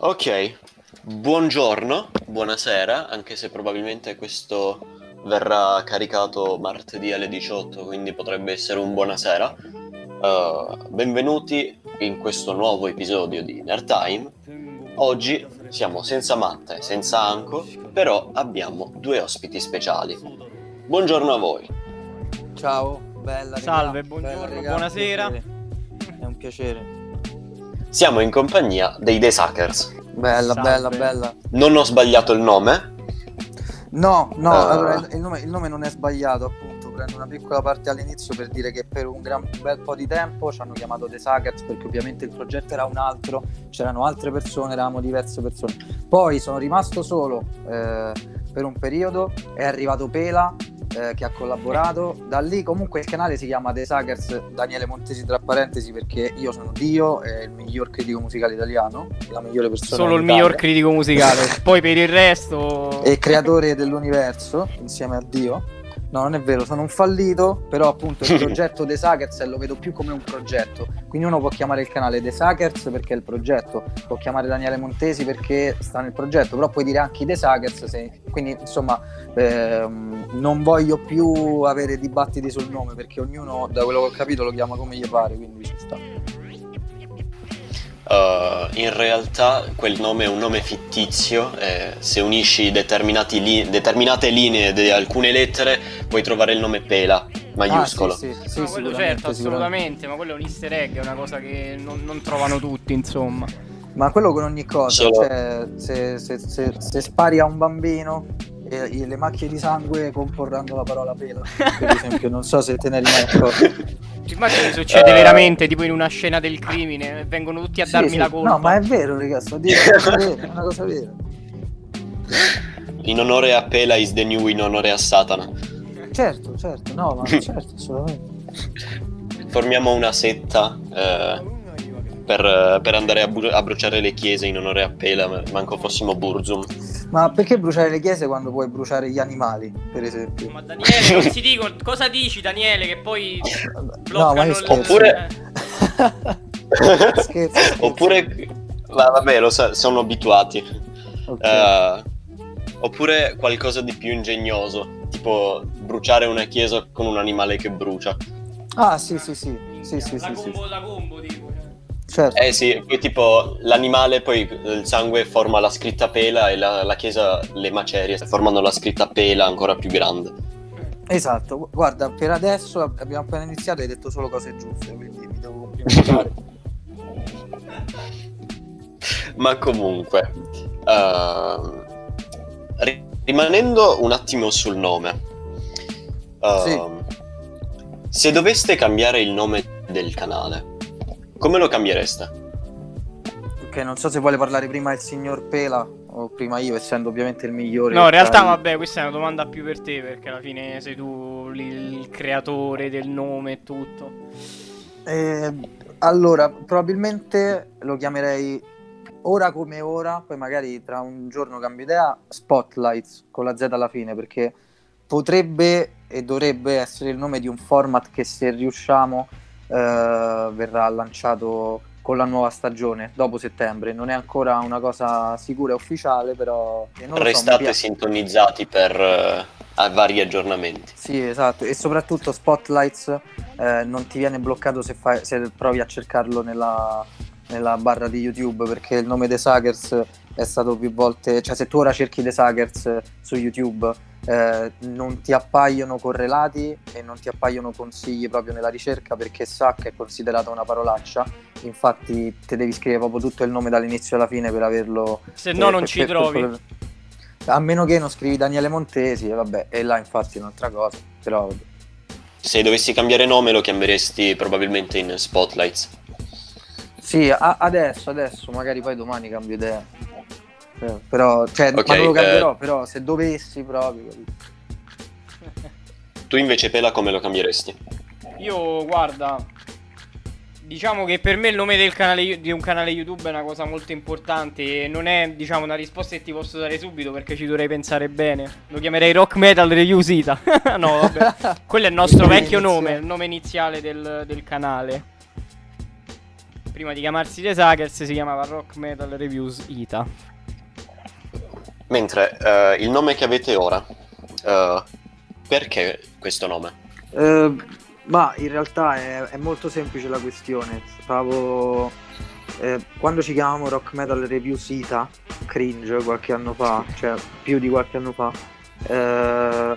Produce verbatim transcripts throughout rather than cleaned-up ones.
Ok, buongiorno, buonasera, anche se probabilmente questo verrà caricato martedì alle diciotto, quindi potrebbe essere un buonasera. Uh, benvenuti in questo nuovo episodio di Nerd Time. Oggi siamo senza Matta e senza Anco, però abbiamo due ospiti speciali. Buongiorno a voi. Ciao, bella regà. Salve, buongiorno, bella, regà, buonasera. È un piacere. Siamo in compagnia dei The Suckers. Bella, Salve. bella, bella. Non ho sbagliato il nome? No, no, uh... allora, il, nome, il nome non è sbagliato, appunto. Prendo una piccola parte all'inizio per dire che per un gran bel po' di tempo ci hanno chiamato The Suckers perché ovviamente il progetto era un altro, c'erano altre persone, eravamo diverse persone. Poi sono rimasto solo eh, per un periodo, è arrivato Pela eh, che ha collaborato. Da lì comunque il canale si chiama The Suckers, Daniele Montesi tra parentesi, perché io sono Dio, è il miglior critico musicale italiano, la migliore persona solo il miglior critico musicale poi per il resto è creatore dell'universo insieme a Dio. No, non è vero, sono un fallito, però appunto il progetto The Suckers lo vedo più come un progetto, quindi uno può chiamare il canale The Suckers perché è il progetto, può chiamare Daniele Montesi perché sta nel progetto, però puoi dire anche The Suckers, se... quindi insomma ehm, non voglio più avere dibattiti sul nome perché ognuno, da quello che ho capito, lo chiama come gli pare, quindi ci sta. Uh, in realtà quel nome è un nome fittizio, eh, se unisci determinati li- determinate linee di alcune lettere puoi trovare il nome Pela, maiuscolo. Ah, sì, sì, sì, no, quello certo, assolutamente, ma quello è un easter egg, è una cosa che non, non trovano tutti, insomma. Ma quello con ogni cosa, Solo... cioè, se, se, se, se spari a un bambino eh, le macchie di sangue comporranno la parola Pela, per esempio, non so se te ne rimane accorto. Immagino che succede uh, veramente tipo in una scena del crimine, vengono tutti a sì, darmi sì. la colpa. No, ma è vero, raga, sto dicendo, è una cosa vera. In onore a Pela is the new in onore a Satana. Certo, certo, no, ma certo, assolutamente. Formiamo una setta eh, per, per andare a, bru- a bruciare le chiese in onore a Pela, manco fossimo Burzum. Ma perché bruciare le chiese quando puoi bruciare gli animali, per esempio? Ma Daniele, non si dico, cosa dici Daniele, che poi bloccano no, ma io le... Oppure... scherzo, scherzo. Oppure... Ma vabbè, lo so, sono abituati. Okay. Uh, oppure qualcosa di più ingegnoso, tipo bruciare una chiesa con un animale che brucia. Ah, sì, sì, sì. sì, sì, la, sì, combo, sì. la combo, tipo. Certo. Eh sì, poi tipo l'animale, poi il sangue forma la scritta Pela e la, la chiesa, le macerie, formano la scritta Pela ancora più grande. Esatto, guarda, per adesso abbiamo appena iniziato e hai detto solo cose giuste, quindi mi devo complimentare. Ma comunque, uh, rimanendo un attimo sul nome, uh, sì. se doveste cambiare il nome del canale, come lo cambiereste? Ok, non so se vuole parlare prima il signor Pela o prima io, essendo ovviamente il migliore. No, in realtà, tra... vabbè, questa è una domanda più per te, perché alla fine sei tu il creatore del nome e tutto. Eh, allora, probabilmente lo chiamerei ora come ora, poi magari tra un giorno cambio idea, Spotlights, con la Z alla fine, perché potrebbe e dovrebbe essere il nome di un format che, se riusciamo... Uh, verrà lanciato con la nuova stagione dopo settembre. Non è ancora una cosa sicura e ufficiale, però eh, non restate so, sintonizzati per uh, vari aggiornamenti. Sì, esatto, e soprattutto Spotlights eh, non ti viene bloccato se, fai, se provi a cercarlo nella, nella barra di YouTube, perché il nome The Suckers è stato più volte, cioè se tu ora cerchi The Suckers su YouTube Eh, non ti appaiono correlati e non ti appaiono consigli proprio nella ricerca, perché Suck è considerata una parolaccia, infatti te devi scrivere proprio tutto il nome dall'inizio alla fine per averlo, se no eh, non per, ci per, trovi per, per... a meno che non scrivi Daniele Montesi e vabbè, e là infatti è un'altra cosa. Però se dovessi cambiare nome lo chiameresti probabilmente in Spotlights? Sì, a- adesso, adesso magari poi domani cambio idea. Però, cioè, okay, ma non lo cambierò, eh... però se dovessi proprio. Tu invece Pela come lo cambieresti? Io, guarda, diciamo che per me il nome del canale, di un canale YouTube è una cosa molto importante e non è, diciamo, una risposta che ti posso dare subito perché ci dovrei pensare bene. Lo chiamerei Rock Metal Reviews Ita. No, vabbè, quello è il nostro vecchio nome, il nome iniziale del, del canale. prima di chiamarsi The Suckers si chiamava Rock Metal Reviews Ita. Mentre uh, il nome che avete ora, uh, perché questo nome? Uh, ma in realtà è, è molto semplice la questione. Stavo, eh, quando ci chiamavamo Rock Metal Reviews Ita, cringe, qualche anno fa, cioè più di qualche anno fa, eh,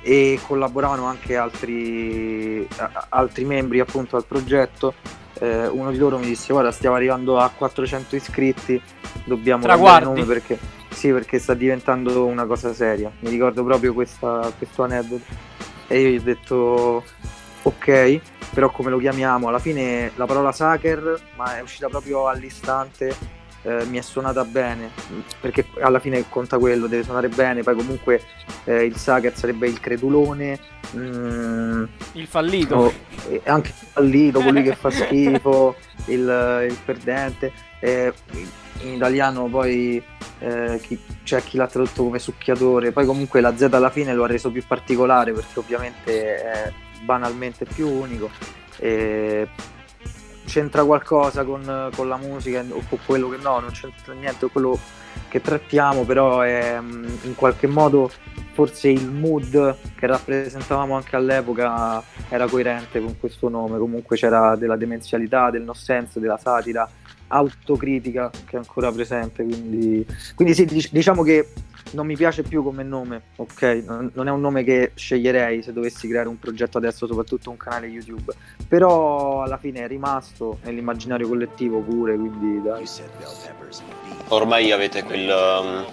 e collaboravano anche altri, a, altri membri appunto al progetto, eh, uno di loro mi disse: guarda, stiamo arrivando a quattrocento iscritti, dobbiamo cambiare nome perché, sì, perché sta diventando una cosa seria. Mi ricordo proprio questa, questo aneddoto, e io gli ho detto ok, però come lo chiamiamo? Alla fine la parola Sucker, ma è uscita proprio all'istante, eh, mi è suonata bene, perché alla fine conta quello, deve suonare bene. Poi comunque eh, il Sucker sarebbe il credulone, mm, il fallito, oh, anche il fallito, quelli che fa schifo, il, il perdente, eh, in italiano poi eh, chi, c'è chi l'ha tradotto come succhiatore. Poi comunque la Z alla fine lo ha reso più particolare, perché ovviamente è banalmente più unico, e c'entra qualcosa con, con la musica o con quello che no, non c'entra niente con quello che trattiamo, però è in qualche modo forse il mood che rappresentavamo anche all'epoca era coerente con questo nome. Comunque c'era della demenzialità, del nonsense, della satira, autocritica che è ancora presente, quindi, quindi sì, diciamo che non mi piace più come nome, ok? Non è un nome che sceglierei se dovessi creare un progetto adesso, soprattutto un canale YouTube, però alla fine è rimasto nell'immaginario collettivo pure, quindi dai. Ormai avete quel... Um,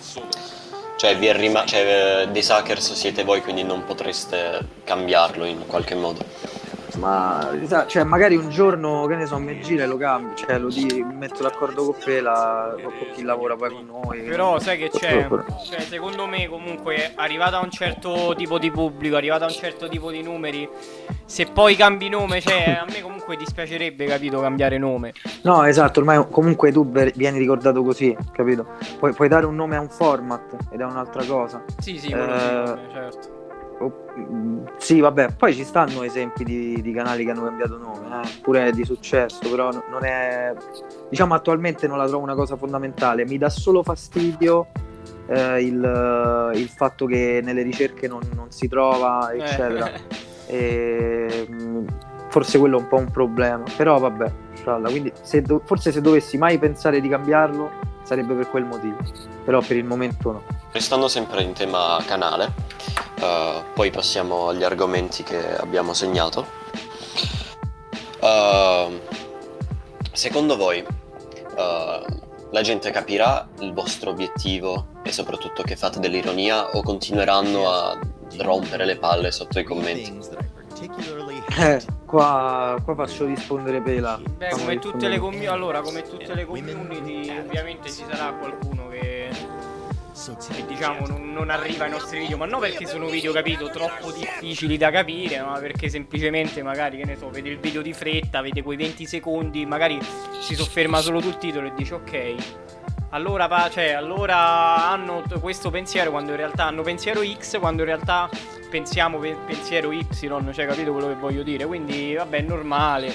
cioè, vi è rima- cioè, The Suckers siete voi, quindi non potreste cambiarlo in qualche modo. Ma cioè, magari un giorno, che ne so, mi gira e lo cambio, cioè lo di, metto d'accordo con Pela, con chi lavora poi con noi. Però sai che c'è, cioè, secondo me comunque arrivata a un certo tipo di pubblico, arrivata a un certo tipo di numeri, se poi cambi nome, cioè a me comunque dispiacerebbe, capito, cambiare nome. No, esatto, ormai comunque tu vieni ricordato così, capito? Puoi, puoi dare un nome a un format ed è un'altra cosa. Sì, sì, eh... quello sì, certo. Sì, vabbè, poi ci stanno esempi di, di canali che hanno cambiato nome, eh? Pure di successo, però non è, diciamo, attualmente non la trovo una cosa fondamentale. Mi dà solo fastidio eh, il, il fatto che nelle ricerche non, non si trova, eccetera. E, forse quello è un po' un problema, però vabbè, quindi se do, forse se dovessi mai pensare di cambiarlo sarebbe per quel motivo, però per il momento no. Restando sempre in tema canale, Uh, poi passiamo agli argomenti che abbiamo segnato. Uh, secondo voi uh, la gente capirà il vostro obiettivo e soprattutto che fate dell'ironia, o continueranno a rompere le palle sotto i commenti? Eh, qua, qua faccio rispondere Pela. Beh, come tutte le com- allora, come tutte le community, ovviamente ci sarà qualcuno che... che diciamo non, non arriva ai nostri video, ma non perché sono video, capito, troppo difficili da capire, ma perché semplicemente magari, che ne so, vede il video di fretta, vede quei venti secondi, magari si sofferma solo sul titolo e dice ok, allora, pa- cioè, allora hanno questo pensiero quando in realtà hanno pensiero X, quando in realtà pensiamo pe- pensiero Y, cioè, capito quello che voglio dire? Quindi vabbè, è normale.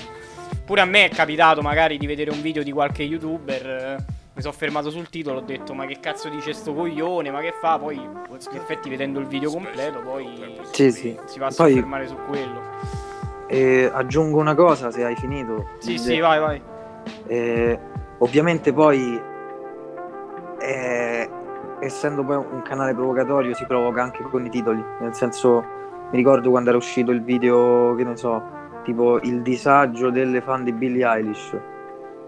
Pure a me è capitato magari di vedere un video di qualche youtuber, mi sono fermato sul titolo, ho detto ma che cazzo dice sto coglione, ma che fa? Poi in effetti vedendo il video completo poi sì, sì. si va a poi, fermare su quello. Eh, aggiungo una cosa, se hai finito. Sì, dice, sì, vai, vai. Eh, ovviamente poi eh, essendo poi un canale provocatorio si provoca anche con i titoli, nel senso, mi ricordo quando era uscito il video, che ne so, tipo il disagio delle fan di Billie Eilish.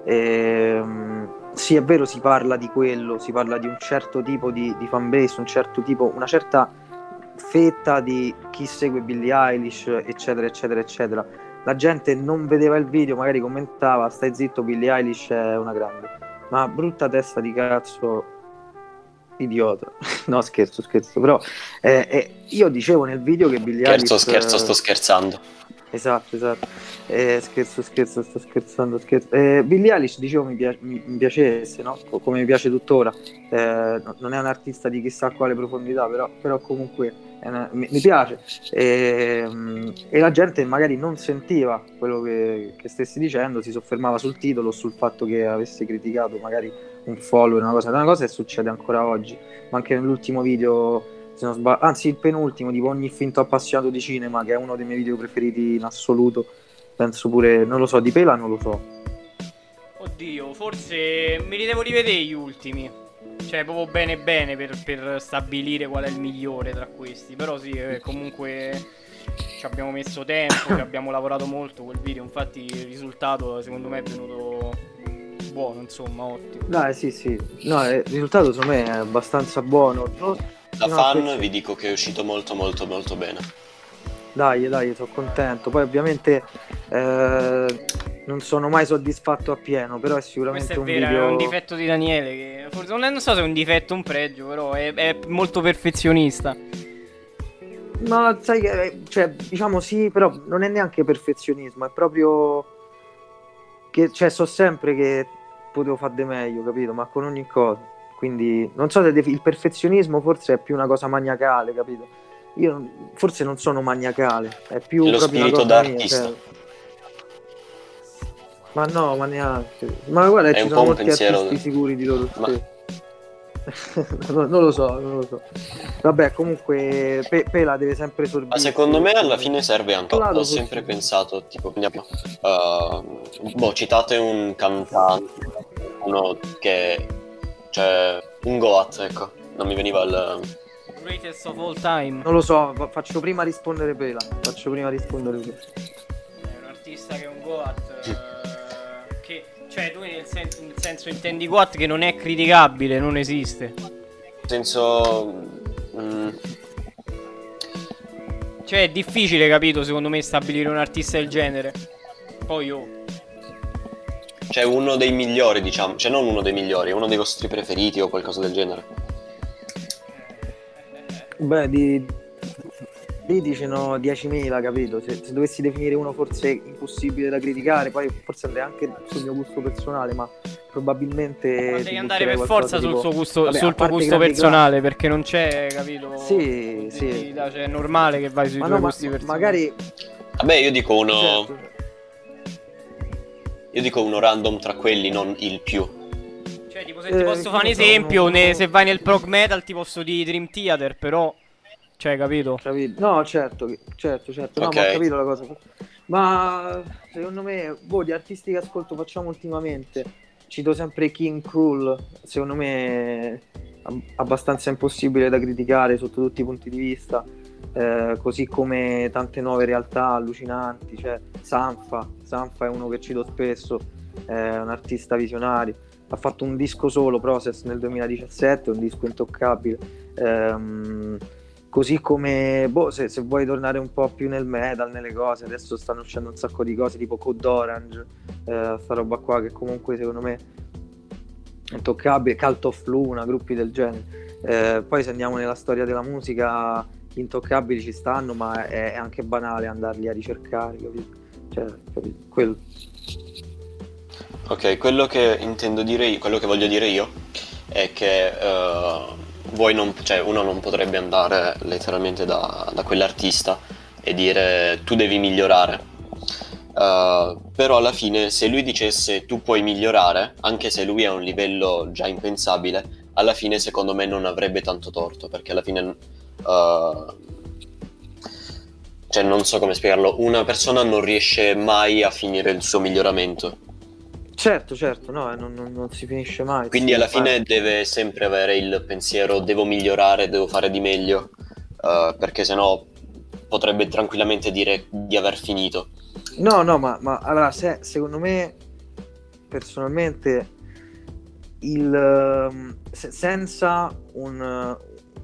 Ehm Sì, è vero, si parla di quello, si parla di un certo tipo di, di fanbase, un certo tipo, una certa fetta di chi segue Billie Eilish, eccetera, eccetera, eccetera. La gente non vedeva il video, magari commentava, stai zitto, Billie Eilish è una grande. Ma brutta testa di cazzo, idiota. No, scherzo, scherzo, però eh, eh, io dicevo nel video che Billie scherzo, Eilish... Scherzo, scherzo, sto scherzando. Esatto, esatto. Eh, scherzo, scherzo, sto scherzando, scherzo. Eh, Billie Eilish, dicevo, mi, piace, mi, mi piacesse, no? Come mi piace tuttora. Eh, non è un artista di chissà quale profondità, però, però comunque è una, mi, mi piace. Eh, e la gente magari non sentiva quello che, che stessi dicendo, si soffermava sul titolo, sul fatto che avesse criticato magari un follower, una cosa. Una cosa che succede ancora oggi, ma anche nell'ultimo video... anzi il penultimo, tipo Ogni finto appassionato di cinema, che è uno dei miei video preferiti in assoluto, penso pure, non lo so, di Pela non lo so, oddio, forse me li devo rivedere gli ultimi, cioè proprio bene bene per, per stabilire qual è il migliore tra questi, però sì, eh, comunque ci abbiamo messo tempo, ci abbiamo lavorato molto quel video, infatti il risultato secondo me è venuto buono, insomma, ottimo. Dai, sì, sì, no, il risultato secondo me è abbastanza buono. Da fan vi dico che è uscito molto molto molto bene. Dai, dai, sono contento. Poi ovviamente eh, non sono mai soddisfatto appieno, però è sicuramente è un vero, video... è un difetto di Daniele, che forse non so se è un difetto o un pregio, però è, è molto perfezionista. Ma sai che, cioè, diciamo sì, però non è neanche perfezionismo, è proprio che, cioè, so sempre che potevo fare di meglio, capito? Ma con ogni cosa. Quindi non so se defi- il perfezionismo forse è più una cosa maniacale, capito? Io forse non sono maniacale, è più lo proprio spirito da artista. Cioè... ma no, ma neanche. Ma guarda, è ci un sono po' molti pensiero... artisti sicuri di loro stessi. Ma... non, non lo so, non lo so. Vabbè, comunque pe- Pela deve sempre sorbire. Ma secondo me alla fine serve anche. Ho forse. sempre pensato, tipo, uh, boh, citate un cantante, uno che... cioè, un Goat, ecco, non mi veniva il... Greatest of all time. Non lo so, faccio prima rispondere Pela. Faccio prima rispondere Pela. È un artista che è un Goat, eh, che, cioè, tu nel senso, nel senso intendi Goat che non è criticabile, non esiste. Nel senso... Mm. Cioè, è difficile, capito, secondo me, stabilire un artista del genere. Poi io... Oh. Cioè uno dei migliori, diciamo, cioè non uno dei migliori, uno dei vostri preferiti o qualcosa del genere. Beh, di lì dicono diecimila, capito? Se, se dovessi definire uno forse impossibile da criticare, poi forse andrei anche sul mio gusto personale, ma probabilmente... ma devi andare per forza sul suo gusto, vabbè, sul tuo gusto personale, perché non c'è, capito? Sì, sì. Cioè è normale che vai sui ma tuoi no, gusti ma, personali. Magari... vabbè, io dico uno... certo. Io dico uno random tra quelli, non il più. Cioè, tipo, se ti posso eh, fare un esempio, non... ne, se vai nel prog metal ti posso dire Dream Theater, però... cioè, capito? Capito. No, certo, certo, certo. Okay. No, ma ho capito la cosa. Ma, secondo me, boh, di artisti che ascolto facciamo ultimamente, cito sempre King Cruel, secondo me abbastanza impossibile da criticare sotto tutti i punti di vista, eh, così come tante nuove realtà allucinanti, cioè Sanfa Sanfa è uno che cito spesso, è un artista visionario, ha fatto un disco solo, Process, nel duemiladiciassette, un disco intoccabile, ehm, così come boh, se, se vuoi tornare un po' più nel metal, nelle cose, adesso stanno uscendo un sacco di cose tipo Code Orange, eh, sta roba qua che comunque secondo me è intoccabile, Cult of Luna, gruppi del genere. Eh, poi se andiamo nella storia della musica, gli intoccabili ci stanno, ma è, è anche banale andarli a ricercare, capito? Cioè, capito? Quello. Ok, quello che intendo dire io, quello che voglio dire io è che uh, voi non, cioè uno non potrebbe andare letteralmente da, da quell'artista e dire tu devi migliorare. Uh, però alla fine se lui dicesse tu puoi migliorare, anche se lui è a un livello già impensabile, alla fine secondo me non avrebbe tanto torto, perché alla fine uh, cioè non so come spiegarlo, una persona non riesce mai a finire il suo miglioramento. Certo, certo, no, non, non, non si finisce mai. Quindi alla fine mai. Deve sempre avere il pensiero devo migliorare, devo fare di meglio, uh, perché sennò potrebbe tranquillamente dire di aver finito. No, no, ma, ma allora, se, secondo me, personalmente, il, se, senza un,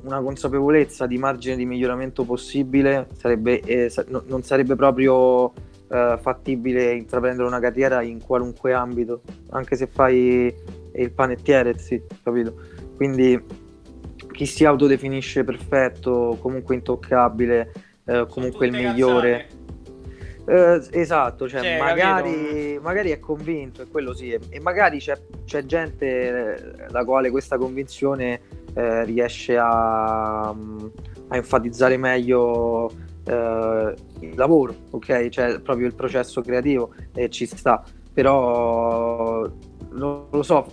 una consapevolezza di margine di miglioramento possibile, sarebbe, eh, sa, no, non sarebbe proprio eh, fattibile intraprendere una carriera in qualunque ambito, anche se fai il panettiere, sì, capito? Quindi chi si autodefinisce perfetto, comunque intoccabile, eh, comunque il migliore... cazzate. Eh, esatto, cioè, cioè magari, magari è convinto, e quello sì, e, e magari c'è, c'è gente la quale questa convinzione eh, riesce a, a enfatizzare meglio eh, il lavoro, ok? Cioè proprio il processo creativo, e ci sta, però non lo so.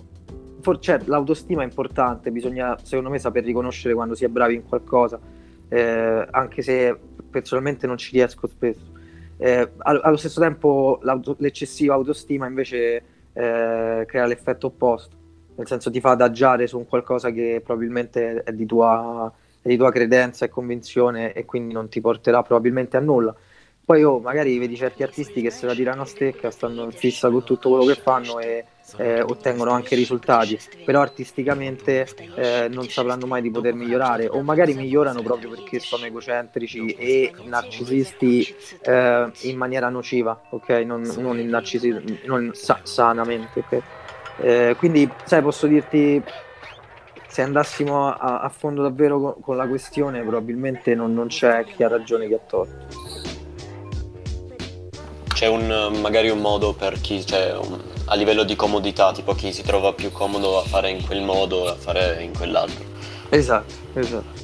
Forse l'autostima è importante, bisogna secondo me saper riconoscere quando si è bravi in qualcosa, eh, anche se personalmente non ci riesco spesso. Eh, allo stesso tempo l'auto, l'eccessiva autostima invece eh, crea l'effetto opposto, nel senso ti fa adagiare su un qualcosa che probabilmente è di tua, è di tua credenza e convinzione, e quindi non ti porterà probabilmente a nulla. Poi oh, magari vedi certi artisti che se la tirano a stecca, stanno in fissa con tutto quello che fanno e eh, ottengono anche risultati, però artisticamente eh, non sapranno mai di poter migliorare, o magari migliorano proprio perché sono egocentrici e narcisisti eh, in maniera nociva, ok? Non, non, in narcisismo, non sa- sanamente, ok? Eh, quindi sai, posso dirti, se andassimo a, a fondo davvero con, con la questione, probabilmente non, non c'è chi ha ragione e chi ha torto. C'è un, magari un modo per chi, cioè, un, a livello di comodità, tipo chi si trova più comodo a fare in quel modo, a fare in quell'altro. Esatto, esatto.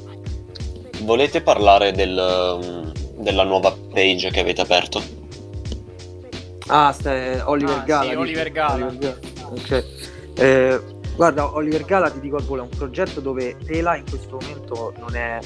Volete parlare del, della nuova page che avete aperto? Ah, sta, Oliver ah, Galati. Sì, Oliver Galati. Okay. Eh, guarda, Oliver Galati, ti dico al volo, è un progetto dove Pela in questo momento non è...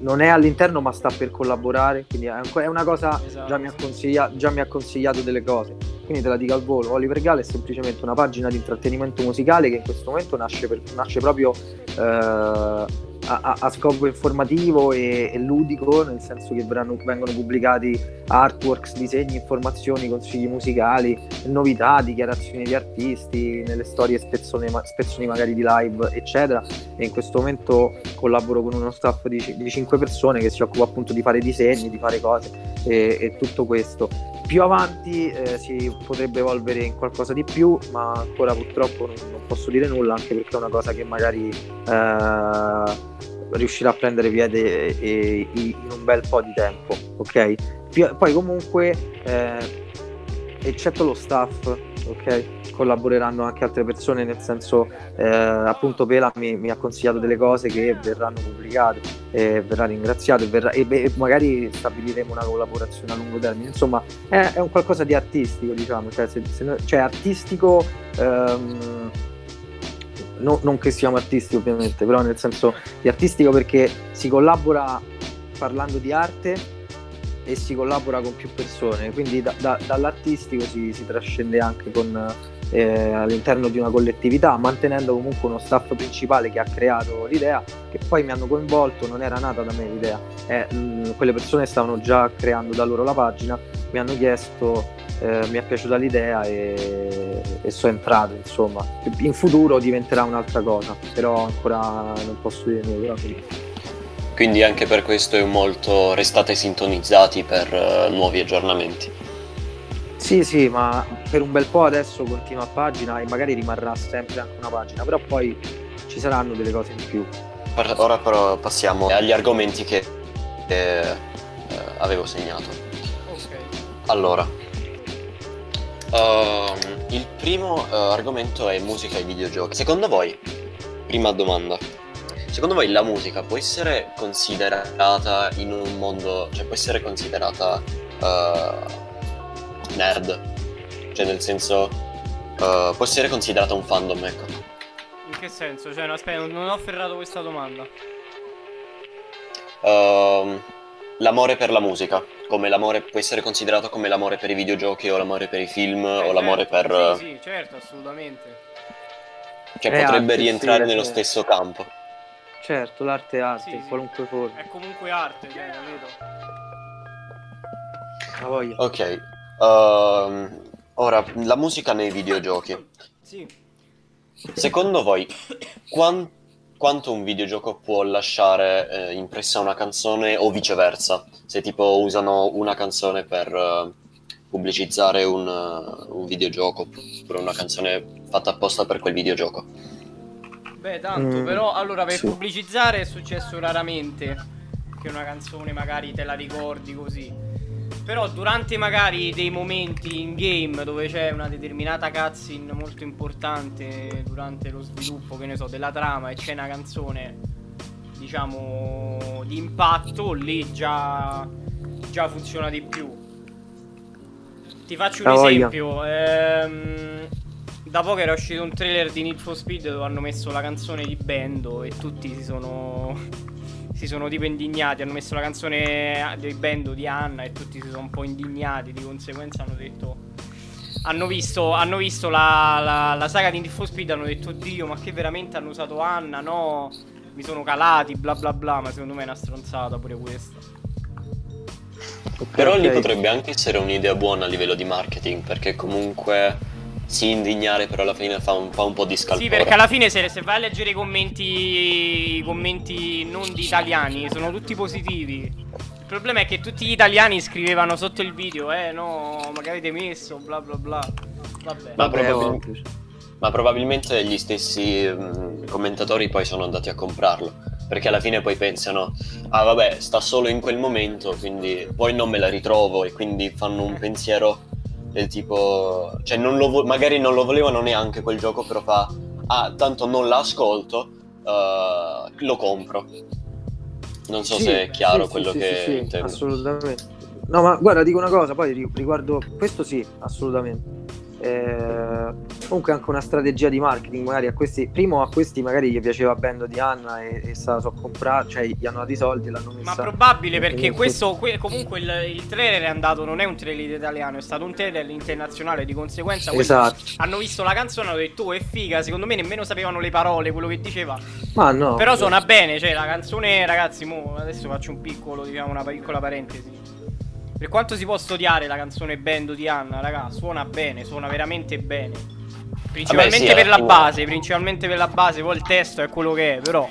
non è all'interno, ma sta per collaborare, quindi è una cosa, esatto. già, mi ha consiglia- già mi ha consigliato delle cose, quindi te la dico al volo. Oliver Gale è semplicemente una pagina di intrattenimento musicale che in questo momento nasce, per, nasce proprio eh, a, a scopo informativo e, e ludico, nel senso che verranno, vengono pubblicati artworks, disegni, informazioni, consigli musicali, novità, dichiarazioni di artisti, nelle storie spezzoni, spezzoni magari di live, eccetera. E in questo momento collaboro con uno staff di, di cinque persone che si occupa appunto di fare disegni, di fare cose e, e tutto questo. Più avanti eh, si potrebbe evolvere in qualcosa di più, ma ancora purtroppo non, non posso dire nulla, anche perché è una cosa che magari eh, riuscirà a prendere piede e, e, in un bel po' di tempo, ok? P- poi comunque, eh, eccetto lo staff, ok, collaboreranno anche altre persone, nel senso eh, appunto Pela mi, mi ha consigliato delle cose che verranno pubblicate, eh, verrà ringraziato e, verrà, e, e magari stabiliremo una collaborazione a lungo termine. Insomma è, è un qualcosa di artistico, diciamo, cioè, se, se, cioè artistico, ehm, no, non che siamo artisti ovviamente, però nel senso di artistico perché si collabora parlando di arte e si collabora con più persone, quindi da, da, dall'artistico si, si trascende anche con, eh, all'interno di una collettività, mantenendo comunque uno staff principale che ha creato l'idea, che poi mi hanno coinvolto, non era nata da me l'idea, eh, mh, quelle persone stavano già creando da loro la pagina, mi hanno chiesto, eh, mi è piaciuta l'idea e, e sono entrato, insomma. In futuro diventerà un'altra cosa, però ancora non posso dire nulla. Quindi anche per questo è molto, restate sintonizzati per uh, nuovi aggiornamenti. Sì, sì, ma per un bel po' adesso continua a pagina e magari rimarrà sempre anche una pagina, però poi ci saranno delle cose in più. Per, ora però passiamo agli argomenti che eh, eh, avevo segnato. Okay. Allora, uh, il primo uh, argomento è musica e videogiochi. Secondo voi, prima domanda, secondo voi la musica può essere considerata in un mondo, cioè può essere considerata uh, nerd? Cioè nel senso, uh, può essere considerata un fandom, ecco. In che senso? Cioè no, aspetta, non ho ferrato questa domanda. Uh, l'amore per la musica, come l'amore può essere considerato come l'amore per i videogiochi o l'amore per i film, eh, o certo, l'amore per... Sì, sì, certo, assolutamente. Cioè eh, potrebbe anche, rientrare sì, nello sì. stesso campo. Certo, l'arte è arte, sì, in qualunque sì. forma. È comunque arte, cioè, capito? La voglia. Ok, uh, ora, la musica nei videogiochi. Sì. Secondo voi, quan- quanto un videogioco può lasciare eh, impressa una canzone o viceversa? Se tipo usano una canzone per uh, pubblicizzare un, uh, un videogioco, oppure una canzone fatta apposta per quel videogioco? Beh, tanto, mm, però, allora, per sì. pubblicizzare è successo raramente che una canzone magari te la ricordi così. Però durante magari dei momenti in game dove c'è una determinata cutscene molto importante durante lo sviluppo, che ne so, della trama, e c'è una canzone, diciamo, di impatto, lì già, già funziona di più. Ti faccio un oh, esempio ehm, da poco era uscito un trailer di Need for Speed dove hanno messo la canzone di Bando e tutti si sono... si sono tipo indignati, hanno messo la canzone del Bando di Anna e tutti si sono un po' indignati, di conseguenza hanno detto, hanno visto, hanno visto la, la, la saga di Need for Speed, hanno detto oddio ma che veramente hanno usato Anna, no, mi sono calati, bla bla bla, ma secondo me è una stronzata pure questa. Però okay, lì potrebbe anche essere un'idea buona a livello di marketing, perché comunque... si indignare, però alla fine fa un, fa un po' di scalpore. Sì, perché alla fine se, se vai a leggere i commenti, i commenti non di italiani, sono tutti positivi. Il problema è che tutti gli italiani scrivevano sotto il video, eh no, ma che avete messo, bla bla bla. Vabbè. Ma, Vabbè, probabil- ma probabilmente gli stessi mh, commentatori poi sono andati a comprarlo, perché alla fine poi pensano ah vabbè, sta solo in quel momento, quindi poi non me la ritrovo, e quindi fanno un pensiero del tipo, cioè non lo vo- magari non lo volevano neanche quel gioco, però fa ah tanto non l'ascolto, uh, lo compro. Non so sì, se è chiaro sì, quello sì, che sì, intendo. Assolutamente. No, ma guarda, dico una cosa, poi riguardo questo sì, assolutamente. Eh, comunque anche una strategia di marketing, magari a questi, primo a questi magari gli piaceva Bando di Anna e, e se la so comprare, cioè gli hanno dato i soldi, l'hanno messa. Ma probabile, perché questo que- comunque il, il trailer è andato, non è un trailer italiano, è stato un trailer internazionale, di conseguenza esatto. Hanno visto la canzone, hanno detto oh, è figa, secondo me nemmeno sapevano le parole, quello che diceva, ma no, però no, suona bene, cioè la canzone, ragazzi, mo adesso faccio un piccolo, diciamo una piccola parentesi. Per quanto si può studiare la canzone Bando di Anna, raga, suona bene, suona veramente bene. Principalmente Vabbè, sì, per la base, principalmente per la base, poi il testo è quello che è, però.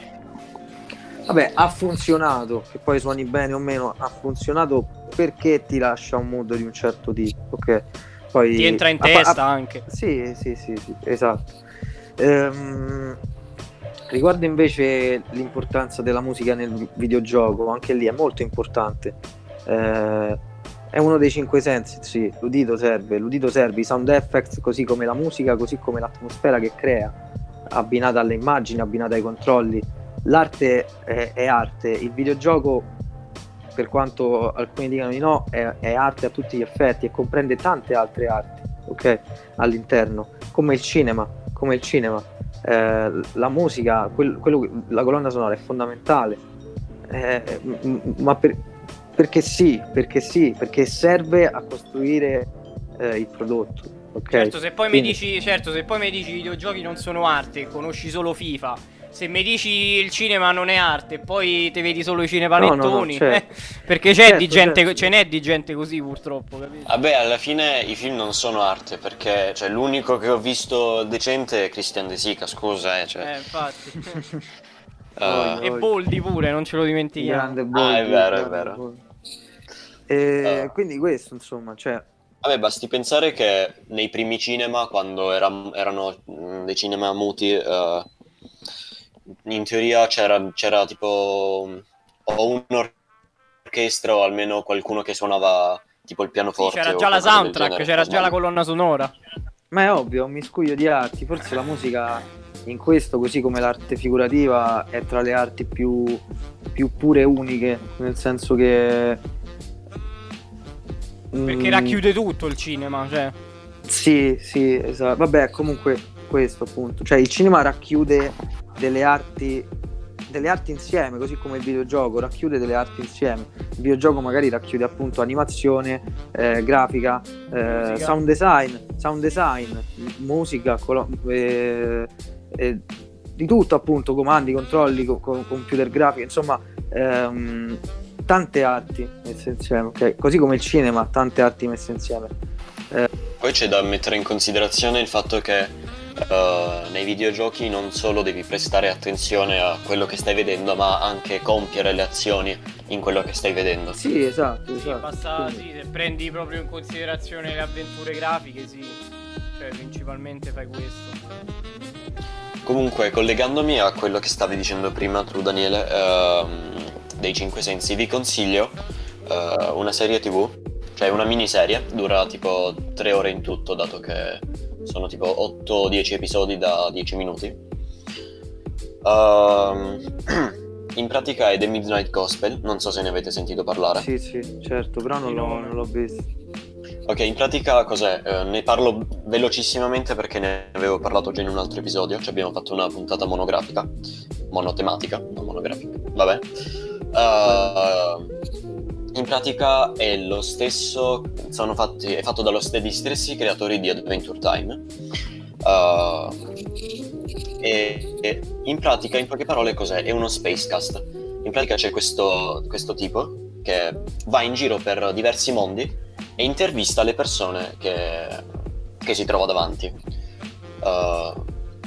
Vabbè, ha funzionato, che poi suoni bene o meno, ha funzionato perché ti lascia un mood di un certo tipo, ok? Poi ti entra in testa a, a, anche. Sì, sì, sì, sì, esatto. Ehm, riguardo invece l'importanza della musica nel videogioco, anche lì è molto importante. Eh, è uno dei cinque sensi, sì, l'udito serve, l'udito serve, i sound effects, così come la musica, così come l'atmosfera che crea, abbinata alle immagini, abbinata ai controlli. L'arte è, è arte, il videogioco, per quanto alcuni dicano di no, è, è arte a tutti gli effetti e comprende tante altre arti, ok? All'interno, come il cinema, come il cinema. Eh, la musica, quel, quello, la colonna sonora è fondamentale, eh, m- m- ma per... Perché sì, perché sì, perché serve a costruire eh, il prodotto. Okay? Certo, se poi Quindi. mi dici, certo, se poi mi dici i videogiochi non sono arte, conosci solo FIFA. Se mi dici il cinema non è arte, poi te vedi solo i cinepanettoni. No, no, no, certo. eh, perché c'è certo, di gente, certo. ce n'è di gente così, purtroppo, capito? Vabbè, alla fine i film non sono arte, perché cioè, l'unico che ho visto decente è Christian De Sica, scusa, eh. Cioè. Eh, infatti. uh, e Boldi pure, non ce lo dimentichiamo. Boldi, ah, è vero, è vero. Boldi. Eh, uh, quindi questo insomma, cioè... Vabbè, basti pensare che nei primi cinema, quando era, erano dei cinema muti, uh, in teoria c'era, c'era tipo o un'orchestra o almeno qualcuno che suonava tipo il pianoforte. Sì, c'era già la soundtrack, genere, c'era già la colonna sonora. Ma è ovvio, un miscuglio di arti, forse la musica in questo, così come l'arte figurativa, è tra le arti più, più pure uniche, nel senso che... Perché racchiude tutto il cinema, cioè. Sì, sì, esatto. Vabbè, comunque questo appunto. Cioè il cinema racchiude delle arti, delle arti insieme, così come il videogioco racchiude delle arti insieme. Il videogioco magari racchiude appunto animazione, eh, grafica, eh, sound design, sound design, musica, colo- eh, eh, di tutto appunto, comandi, controlli, co- computer grafica, insomma. Ehm, tante arti messe insieme, ok? Così come il cinema, tante arti messe insieme. Eh. Poi c'è da mettere in considerazione il fatto che uh, nei videogiochi non solo devi prestare attenzione a quello che stai vedendo, ma anche compiere le azioni in quello che stai vedendo. Sì, esatto, esatto. Sì, basta, sì, se prendi proprio in considerazione le avventure grafiche, sì. Cioè, principalmente fai questo. Comunque, collegandomi a quello che stavi dicendo prima tu, Daniele, uh, dei cinque sensi, vi consiglio uh, una serie tv cioè una miniserie, dura tipo tre ore in tutto, dato che sono tipo otto dieci episodi da dieci minuti. Ehm... Uh, In pratica è The Midnight Gospel, non so se ne avete sentito parlare. Sì, sì, certo, però non, no. non l'ho visto. Ok, in pratica cos'è? Eh, ne parlo velocissimamente perché ne avevo parlato già in un altro episodio, cioè abbiamo fatto una puntata monografica, monotematica, non monografica, vabbè. Uh, in pratica è lo stesso, sono fatti, è fatto dallo, dagli stessi creatori di Adventure Time. Uh, E, e in pratica, in poche parole, cos'è? È uno spacecast. In pratica c'è questo, questo tipo che va in giro per diversi mondi e intervista le persone che, che si trova davanti, uh,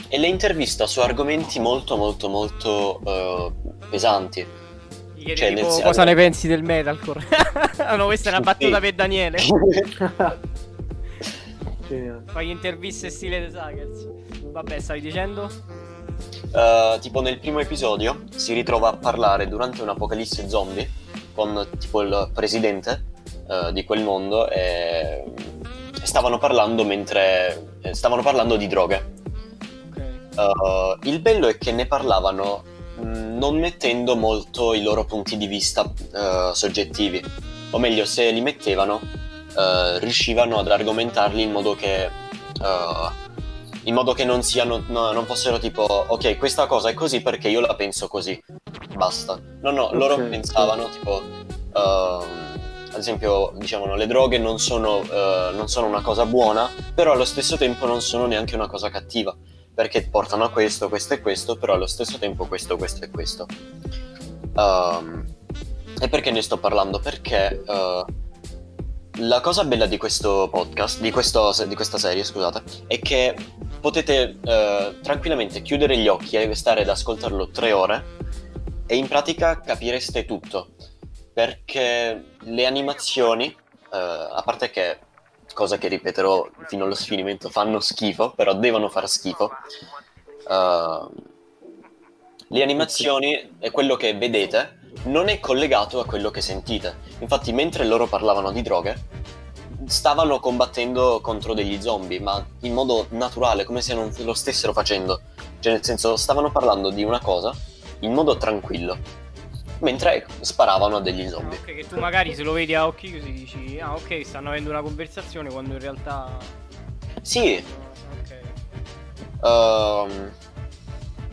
e le intervista su argomenti molto molto molto uh, pesanti. Ieri, cioè, tipo, nel... cosa ne pensi del metalcore? No, questa è una battuta sì. per Daniele. Fai interviste stile The Suckers. Vabbè, stavi dicendo? Uh, tipo nel primo episodio si ritrova a parlare durante un'apocalisse zombie con tipo il presidente uh, di quel mondo e stavano parlando mentre stavano parlando di droghe. Okay. Uh, il bello è che ne parlavano mh, non mettendo molto i loro punti di vista uh, soggettivi, o meglio, se li mettevano Uh, riuscivano ad argomentarli in modo che uh, in modo che non siano no, non fossero tipo ok, questa cosa è così perché io la penso così, basta. No no, okay, loro pensavano okay. tipo uh, ad esempio dicevano le droghe non sono, uh, non sono una cosa buona, però allo stesso tempo non sono neanche una cosa cattiva, perché portano a questo, questo e questo, però allo stesso tempo questo, questo e questo. Uh, e perché ne sto parlando? Perché uh, la cosa bella di questo podcast, di, questo, di questa serie, scusate, è che potete eh, tranquillamente chiudere gli occhi e stare ad ascoltarlo tre ore e in pratica capireste tutto, perché le animazioni, eh, a parte che, cosa che ripeterò fino allo sfinimento, fanno schifo, però devono far schifo, eh, le animazioni e quello che vedete non è collegato a quello che sentite. Infatti mentre loro parlavano di droghe stavano combattendo contro degli zombie, ma in modo naturale, come se non lo stessero facendo, cioè nel senso stavano parlando di una cosa in modo tranquillo mentre sparavano a degli zombie. Okay, che tu magari se lo vedi a occhi così dici ah ok, stanno avendo una conversazione, quando in realtà sì. Ok. um...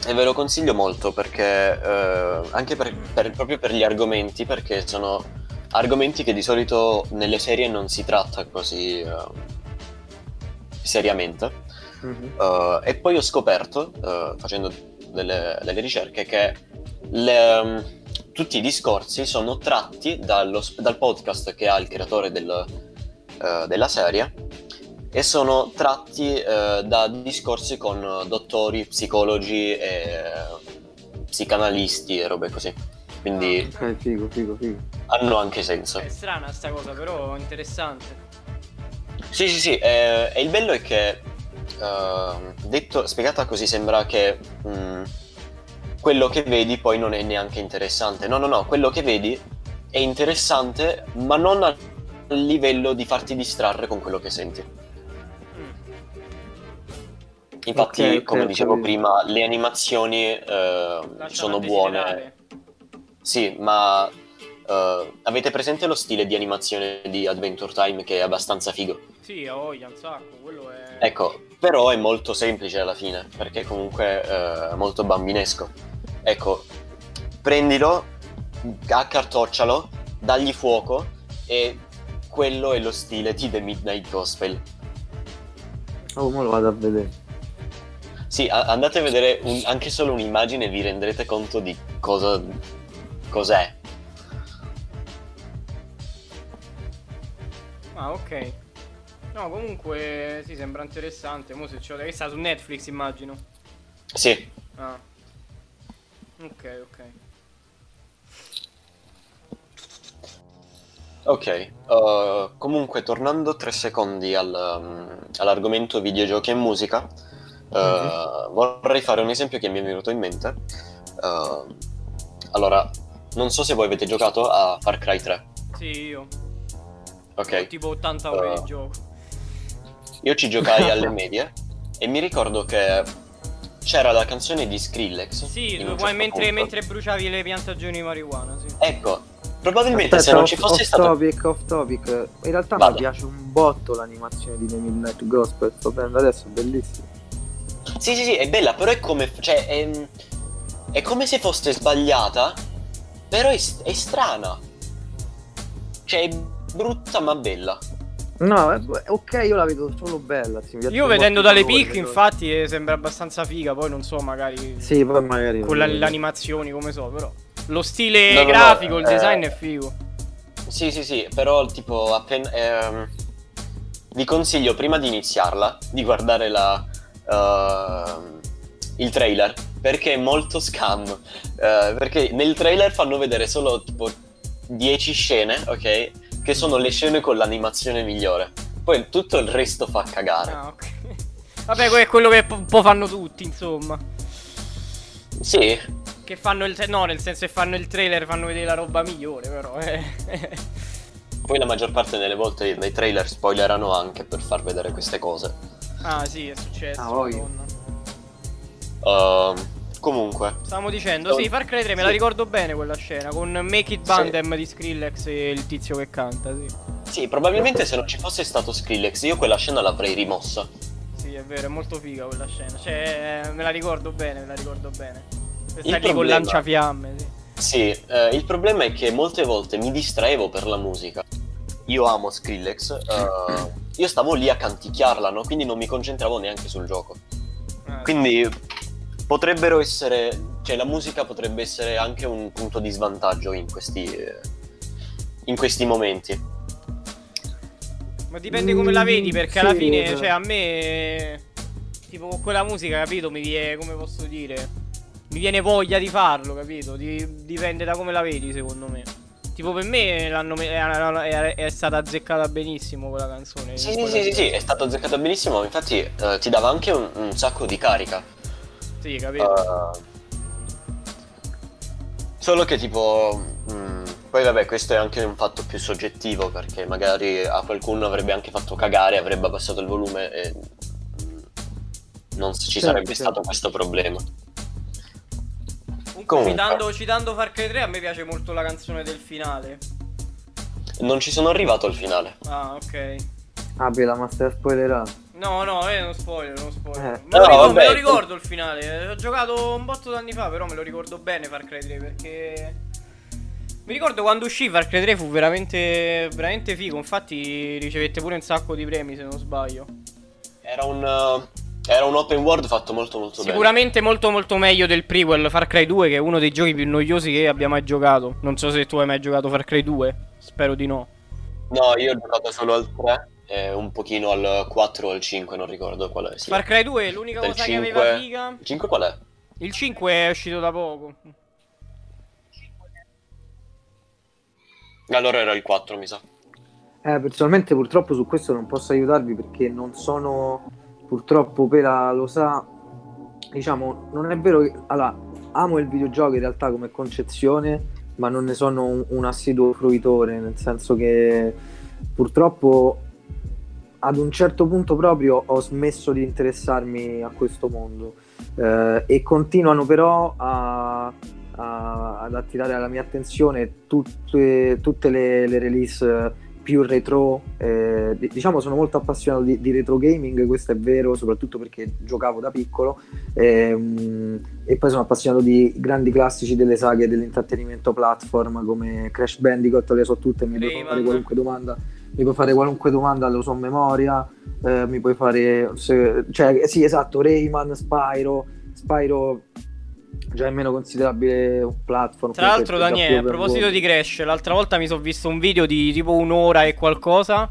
E ve lo consiglio molto perché eh, anche per, per, proprio per gli argomenti, perché sono argomenti che di solito nelle serie non si tratta così eh, seriamente. Mm-hmm. uh, E poi ho scoperto, uh, facendo delle, delle ricerche, che le, um, tutti i discorsi sono tratti dallo, dal podcast che ha il creatore del, uh, della serie, e sono tratti eh, da discorsi con dottori, psicologi, e psicanalisti e robe così. Quindi ah, okay, figo, figo, figo. Hanno anche senso. È strana sta cosa, però interessante. Sì, sì, sì. Eh, e il bello è che eh, detto, spiegata così sembra che mh, quello che vedi poi non è neanche interessante. No, no, no, quello che vedi è interessante, ma non a livello di farti distrarre con quello che senti. Infatti, okay, come okay, dicevo okay. prima, le animazioni eh, sono buone. Desiderare. Sì, ma eh, avete presente lo stile di animazione di Adventure Time, che è abbastanza figo? Sì, ho voglia un sacco, quello è... Ecco, però è molto semplice alla fine, perché comunque è eh, molto bambinesco. Ecco, prendilo, accartoccialo, dagli fuoco e quello è lo stile di The Midnight Gospel. Oh, ma lo vado a vedere. Sì, andate a vedere un, anche solo un'immagine e vi renderete conto di cosa cos'è. Ah, ok. No, comunque sì, sembra interessante. Mo se c'ho da vista su Netflix, immagino. Sì. Ah. Ok, ok. Ok, uh, comunque tornando tre secondi al, um, all'argomento videogiochi e musica. Uh, vorrei fare un esempio che mi è venuto in mente. Uh, allora, non so se voi avete giocato a Far Cry tre. Sì, io. Ok. Tipo ottanta ore di uh, gioco. Io ci giocai alle medie e mi ricordo che c'era la canzone di Skrillex. Sì, certo, mentre, mentre bruciavi le piantagioni di marijuana, sì. Ecco. Probabilmente aspetta, se non off, ci fosse off stato topic, off topic. In realtà vado. Mi piace un botto l'animazione di The Midnight Gospel. Sto prendendo adesso, è bellissimo. Sì sì sì, è bella, però è come, cioè, è, è come se fosse sbagliata. Però è, è strana. Cioè è brutta ma bella. No, è, ok, io la vedo solo bella sì, io vedendo dalle pic infatti eh, sembra abbastanza figa. Poi non so, magari sì, poi magari con la, le animazioni, come so, però lo stile no, no, grafico, no, il eh, design è figo. Sì, sì, sì, però tipo appena, ehm, vi consiglio prima di iniziarla di guardare la, uh, il trailer, perché è molto scam. Uh, perché nel trailer fanno vedere solo tipo dieci scene, ok? Che sono le scene con l'animazione migliore. Poi tutto il resto fa cagare. Ah, okay. Vabbè, è quello che un po' fanno tutti, insomma. Sì. Che fanno il no, nel senso che fanno il trailer, fanno vedere la roba migliore, però eh. Poi la maggior parte delle volte nei trailer spoilerano anche per far vedere queste cose. Ah sì, è successo. Ah, oh. uh, Comunque stavamo dicendo, oh. sì, Far Cry tre, me sì. la ricordo bene quella scena con Make It Bandem sì. di Skrillex e il tizio che canta, sì. Sì, probabilmente se non ci fosse stato Skrillex io quella scena l'avrei rimossa. Sì, è vero, è molto figa quella scena, cioè me la ricordo bene, me la ricordo bene. Stai lì con lanciafiamme. Sì, sì eh, il problema è che molte volte mi distraevo per la musica. Io amo Skrillex, eh, io stavo lì a canticchiarla, no? Quindi non mi concentravo neanche sul gioco. Ah, quindi sì. potrebbero essere... Cioè la musica potrebbe essere anche un punto di svantaggio in questi, eh, in questi momenti. Ma dipende come la vedi, perché sì, alla fine, cioè a me... Tipo con quella musica, capito? Mi viene, come posso dire... Mi viene voglia di farlo, capito? Di, dipende da come la vedi, secondo me. Tipo per me l'hanno me è, è stata azzeccata benissimo quella canzone. Sì, quella sì, sì, sì, è stata azzeccata benissimo. Infatti eh, ti dava anche un, un sacco di carica. Sì, capito. Uh, solo che tipo... Mh, poi vabbè, questo è anche un fatto più soggettivo, perché magari a qualcuno avrebbe anche fatto cagare, avrebbe abbassato il volume e... Mh, non ci sì, sarebbe sì. stato questo problema. Citando, citando Far Cry tre, a me piace molto la canzone del finale. Non ci sono arrivato al finale. Ah, ok. Ah, beh, la master spoilerà. No, no, eh, non spoiler, non spoiler. Eh. Me, no, ricordo, me lo ricordo il finale. Ho giocato un botto d'anni fa, però me lo ricordo bene Far Cry tre, perché... Mi ricordo quando uscì Far Cry tre fu veramente, veramente figo. Infatti ricevette pure un sacco di premi, se non sbaglio. Era un... Uh... Era un open world fatto molto molto bene. Sicuramente molto molto meglio del prequel Far Cry due, che è uno dei giochi più noiosi che abbia mai giocato. Non so se tu hai mai giocato Far Cry due. Spero di no. No, io ho giocato solo al tre e un pochino al quattro o al cinque, non ricordo qual è. Sì. Far Cry due è l'unica cosa cinque... che aveva figa. Il cinque qual è? Il cinque è uscito da poco. Allora era il quattro, mi sa. Eh, personalmente purtroppo su questo non posso aiutarvi, perché non sono... Purtroppo Pela lo sa, diciamo, non è vero che... Allora, amo il videogioco in realtà come concezione, ma non ne sono un, un assiduo fruitore, nel senso che purtroppo ad un certo punto proprio ho smesso di interessarmi a questo mondo, eh, e continuano però a, a, ad attirare alla mia attenzione tutte, tutte le, le release più retro, eh, diciamo sono molto appassionato di, di retro gaming, questo è vero, soprattutto perché giocavo da piccolo, ehm, e poi sono appassionato di grandi classici delle saghe dell'intrattenimento platform come Crash Bandicoot, le so tutte, mi puoi fare qualunque domanda, mi puoi fare qualunque domanda, lo so a memoria, eh, mi puoi fare, se, cioè sì esatto, Rayman, Spyro, Spyro... Già è meno considerabile un platform. Tra l'altro Daniele, a proposito voi. di Crash, l'altra volta mi sono visto un video di tipo un'ora e qualcosa,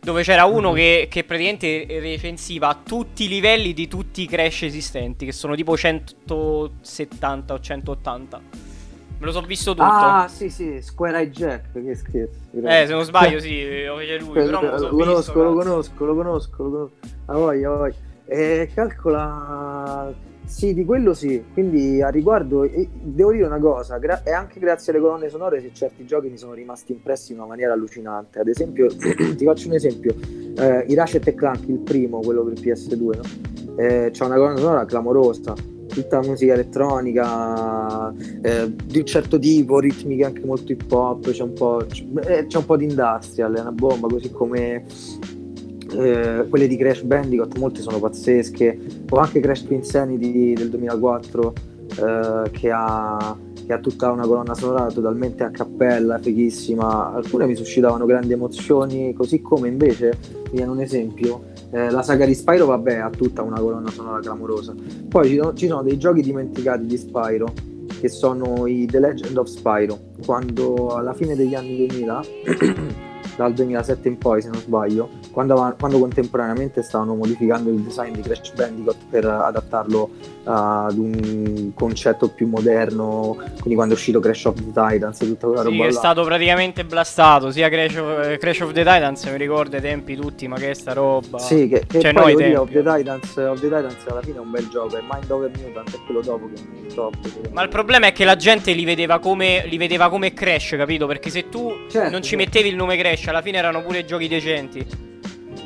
dove c'era uno mm-hmm. che, che praticamente recensiva tutti i livelli di tutti i Crash esistenti, che sono tipo centosettanta o centottanta. Me lo sono visto tutto. Ah sì sì, Square Eye Jack, che scherzo. Eh, se non sbaglio sì, lo fece lui. Però me lo, so conosco, visto, lo conosco, lo conosco, lo conosco. A voi, a voi. E calcola... Sì, di quello sì, quindi a riguardo devo dire una cosa, gra- è anche grazie alle colonne sonore se certi giochi mi sono rimasti impressi in una maniera allucinante. Ad esempio, ti faccio un esempio, eh, i Ratchet and Clank, il primo, quello per P S due, no? eh, c'ha una colonna sonora clamorosa, tutta musica elettronica eh, di un certo tipo, ritmiche anche molto hip hop, c'è un po', c'è, c'è un po' di industrial, è una bomba, così come... Eh, quelle di Crash Bandicoot, molte sono pazzesche, o anche Crash to Insanity del duemilaquattro eh, che, ha, che ha tutta una colonna sonora totalmente a cappella, fighissima. Alcune mi suscitavano grandi emozioni, così come invece, vi viene un esempio, eh, la saga di Spyro, vabbè, ha tutta una colonna sonora clamorosa. Poi ci sono, ci sono dei giochi dimenticati di Spyro, che sono i The Legend of Spyro, quando alla fine degli anni duemila dal duemilasette in poi, se non sbaglio, quando, quando contemporaneamente stavano modificando il design di Crash Bandicoot per adattarlo uh, ad un concetto più moderno, quindi quando è uscito Crash of the Titans e tutta quella sì, roba là. Sì, è stato praticamente blastato, sia Crash of, eh, Crash of the Titans, mi ricordo i tempi tutti, ma che sta roba... Sì, che, che cioè, poi dire, of the, Titans, of the Titans alla fine è un bel gioco, è Mind Over Mutant, è quello dopo che è il top. Che... Ma il problema è che la gente li vedeva come, li vedeva come Crash, capito? Perché se tu certo, non ci mettevi il nome Crash, alla fine erano pure giochi decenti.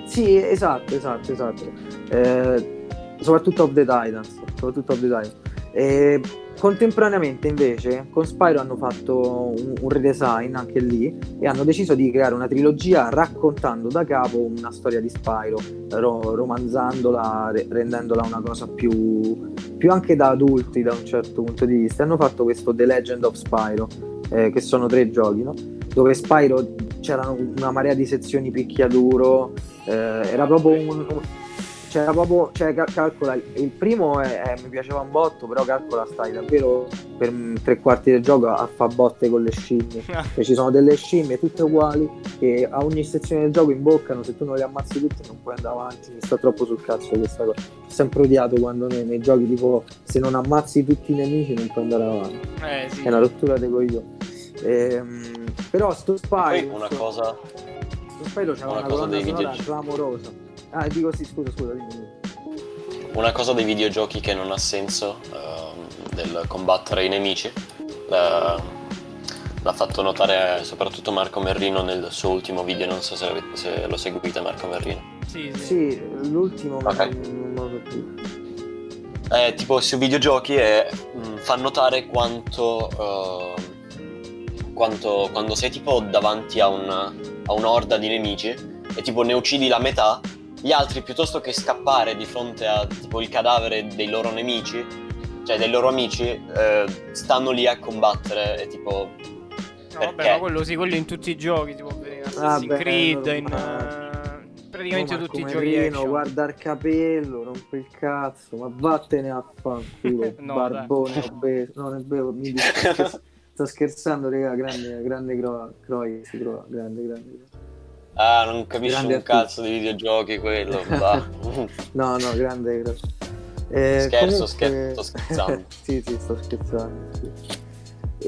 Sì, esatto, esatto, esatto. Eh, soprattutto of the Titans, soprattutto of the Titans. Eh, contemporaneamente invece con Spyro hanno fatto un, un redesign anche lì e hanno deciso di creare una trilogia raccontando da capo una storia di Spyro, ro- romanzandola, re- rendendola una cosa più, più anche da adulti da un certo punto di vista. Hanno fatto questo The Legend of Spyro, eh, che sono tre giochi, no? Dove Spyro c'erano una marea di sezioni picchiaduro, eh, era proprio un, un c'era proprio cioè cal- calcola il primo è, è, mi piaceva un botto, però calcola stai davvero per tre quarti del gioco a, a fa botte con le scimmie e ci sono delle scimmie tutte uguali che a ogni sezione del gioco imboccano, se tu non le ammazzi tutte non puoi andare avanti. Mi sta troppo sul cazzo questa cosa, ho sempre odiato quando nei, nei giochi tipo se non ammazzi tutti i nemici non puoi andare avanti, eh, sì. È una rottura dei coglioni. ehm Però sto Spyro una cosa sto Spyro c'è una, una cosa dei videogiochi clamorosa. Ah, dico sì, scusa, scusa, dimmi. Una cosa dei videogiochi che non ha senso uh, del combattere i nemici. La, l'ha fatto notare soprattutto Marco Merrino nel suo ultimo video, non so se, se lo seguite Marco Merrino. Sì, sì, sì l'ultimo okay. Ma non lo più. Eh, tipo sui videogiochi è, mh, fa notare quanto uh, Quanto, quando sei tipo davanti a, un, a un'orda di nemici e tipo ne uccidi la metà, gli altri piuttosto che scappare di fronte a tipo il cadavere dei loro nemici, cioè dei loro amici, eh, stanno lì a combattere e tipo... No, perché? Vabbè, ma quello sì, quello in tutti i giochi, tipo in Assassin's ah, Creed, beh, in uh, praticamente no, tutti i giochi action. Guarda il capello, rompe il cazzo, ma vattene a fanculo, no, barbone obeso, no, non è vero, mi dispiace. Sto scherzando, raga, grande, grande cro- croi, si trova, grande, grande. Ah, non capisco grande un cazzo di videogiochi quello, No, no, grande croi. Eh, Scherzo, comunque... scherzo, sto scherzando. Sì, sì, sto scherzando. Sì.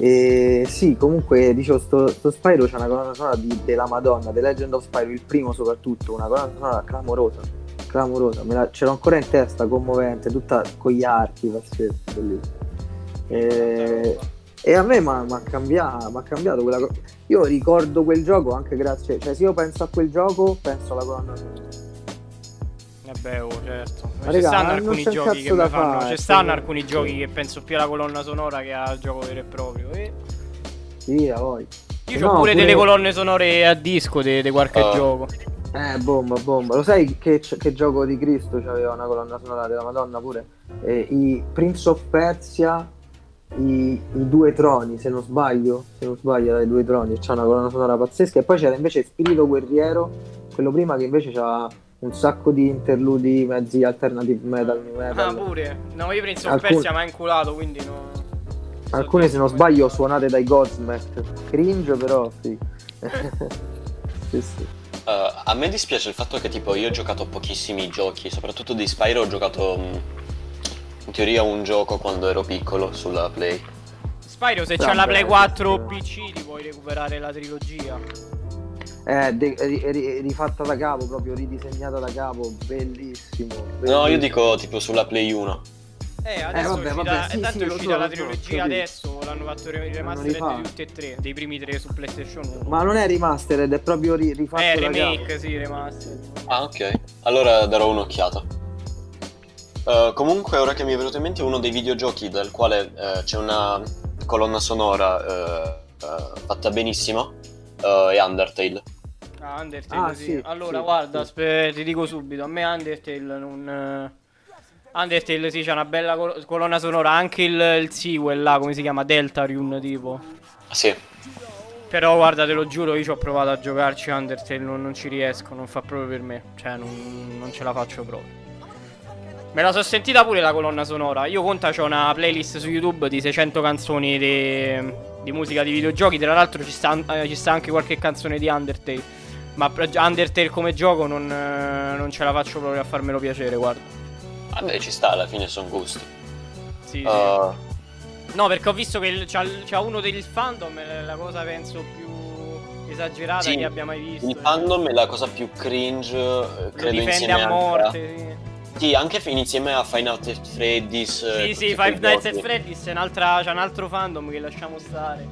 E sì, comunque dicevo, sto, sto Spyro c'è una colonna sonora di, della Madonna, The Legend of Spyro, il primo soprattutto, una colonna sonora clamorosa, clamorosa. Me la, ce l'ho ancora in testa, commovente, tutta con gli archi, pazzesco, bellissimo. E... E a me mi ha cambiato, cambiato quella cosa. Io ricordo quel gioco anche grazie. Cioè, se io penso a quel gioco, penso alla colonna sonora. Vabbè, oh, certo. Ma ci stanno alcuni giochi che mi fanno. Ci stanno alcuni giochi che penso più alla colonna sonora che al gioco vero e proprio. E... Sì, a voi. Io no, ho pure, pure delle colonne sonore a disco di qualche oh. gioco. Eh, bomba, bomba. Lo sai che, che gioco di Cristo aveva una colonna sonora della Madonna pure? Eh, I Prince of Persia. I, i due troni se non sbaglio se non sbaglio dai due troni c'ha una colonna sonora pazzesca e poi c'era invece Spirito Guerriero, quello prima, che invece c'ha un sacco di interludi mezzi alternative metal, new metal. Ah pure no io Prince of Persia mi ha inculato quindi no alcune se non sbaglio suonate dai Godsmack, cringe però sì, sì, sì. Uh, a me dispiace il fatto che tipo io ho giocato pochissimi giochi, soprattutto di Spyro ho giocato mh... in teoria un gioco quando ero piccolo sulla Play. Spyro se c'è la Play quattro o P C ti puoi recuperare la trilogia. Eh, de- ri- ri- rifatta da capo, proprio ridisegnata da capo, bellissimo, bellissimo. No, io dico tipo sulla Play uno. Eh, adesso eh, vabbè, vabbè, da, sì, tanto sì, è uscita so, la trilogia so, adesso, l'hanno fatto remastered di tutti e tre, dei primi tre su PlayStation uno. Ma non è remastered, è proprio ri- rifatto eh, remake, gamba. Sì, remastered. Ah, ok, allora darò un'occhiata. uh, Comunque, ora che mi è venuto in mente uno dei videogiochi dal quale uh, c'è una colonna sonora uh, uh, fatta benissimo, uh, è Undertale. Ah, Undertale, ah, sì. sì Allora, sì, guarda, sì. Sper- ti dico subito, a me Undertale non... Uh... Undertale sì, c'è una bella col- colonna sonora, anche il, il sequel là, come si chiama, Deltarune tipo. Sì. Però guarda, te lo giuro, io ci ho provato a giocarci Undertale, non, non ci riesco, non fa proprio per me, cioè non, non ce la faccio proprio. Me la sono sentita pure la colonna sonora, io conta c'ho una playlist su YouTube di seicento canzoni de, di musica di videogiochi, tra l'altro ci sta, eh, ci sta anche qualche canzone di Undertale, ma Undertale come gioco non, eh, non ce la faccio proprio a farmelo piacere, guarda. Vabbè, ci sta, alla fine sono gusti. Sì, uh... sì. No, perché ho visto che c'ha, c'ha uno del fandom, è la cosa penso più esagerata sì, che abbia mai visto. Il fandom è la cosa più cringe, lo credo, insieme a morte. Anche a... Sì. sì, anche insieme a Five Nights at Freddy's. Sì, sì, Five Nights at Freddy's c'è un altro fandom che lasciamo stare.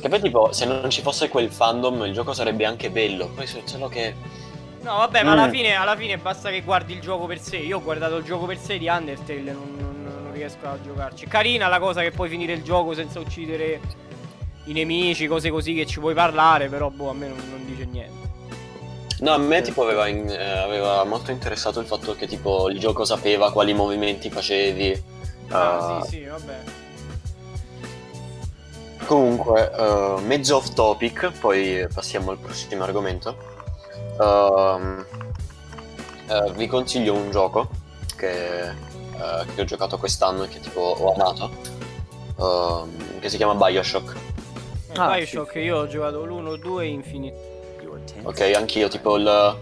Che poi tipo, se non ci fosse quel fandom il gioco sarebbe anche bello. Poi solo che... No vabbè, ma mm. alla, fine, alla fine basta che guardi il gioco per sé. Io ho guardato il gioco per sé di Undertale, non, non, non riesco a giocarci. Carina la cosa che puoi finire il gioco senza uccidere i nemici, cose così che ci puoi parlare, però boh, a me non, non dice niente. No, a me tipo aveva, in, eh, aveva molto interessato il fatto che tipo il gioco sapeva quali movimenti facevi. Ah uh... sì sì, vabbè. Comunque, uh, mezzo off topic, poi passiamo al prossimo argomento. Uh, uh, vi consiglio un gioco che, uh, che ho giocato quest'anno e che tipo ho amato, uh, che si chiama Bioshock. Ah, Bioshock, sì. Io ho giocato l'uno, due e Infinite. Ok, anch'io tipo il,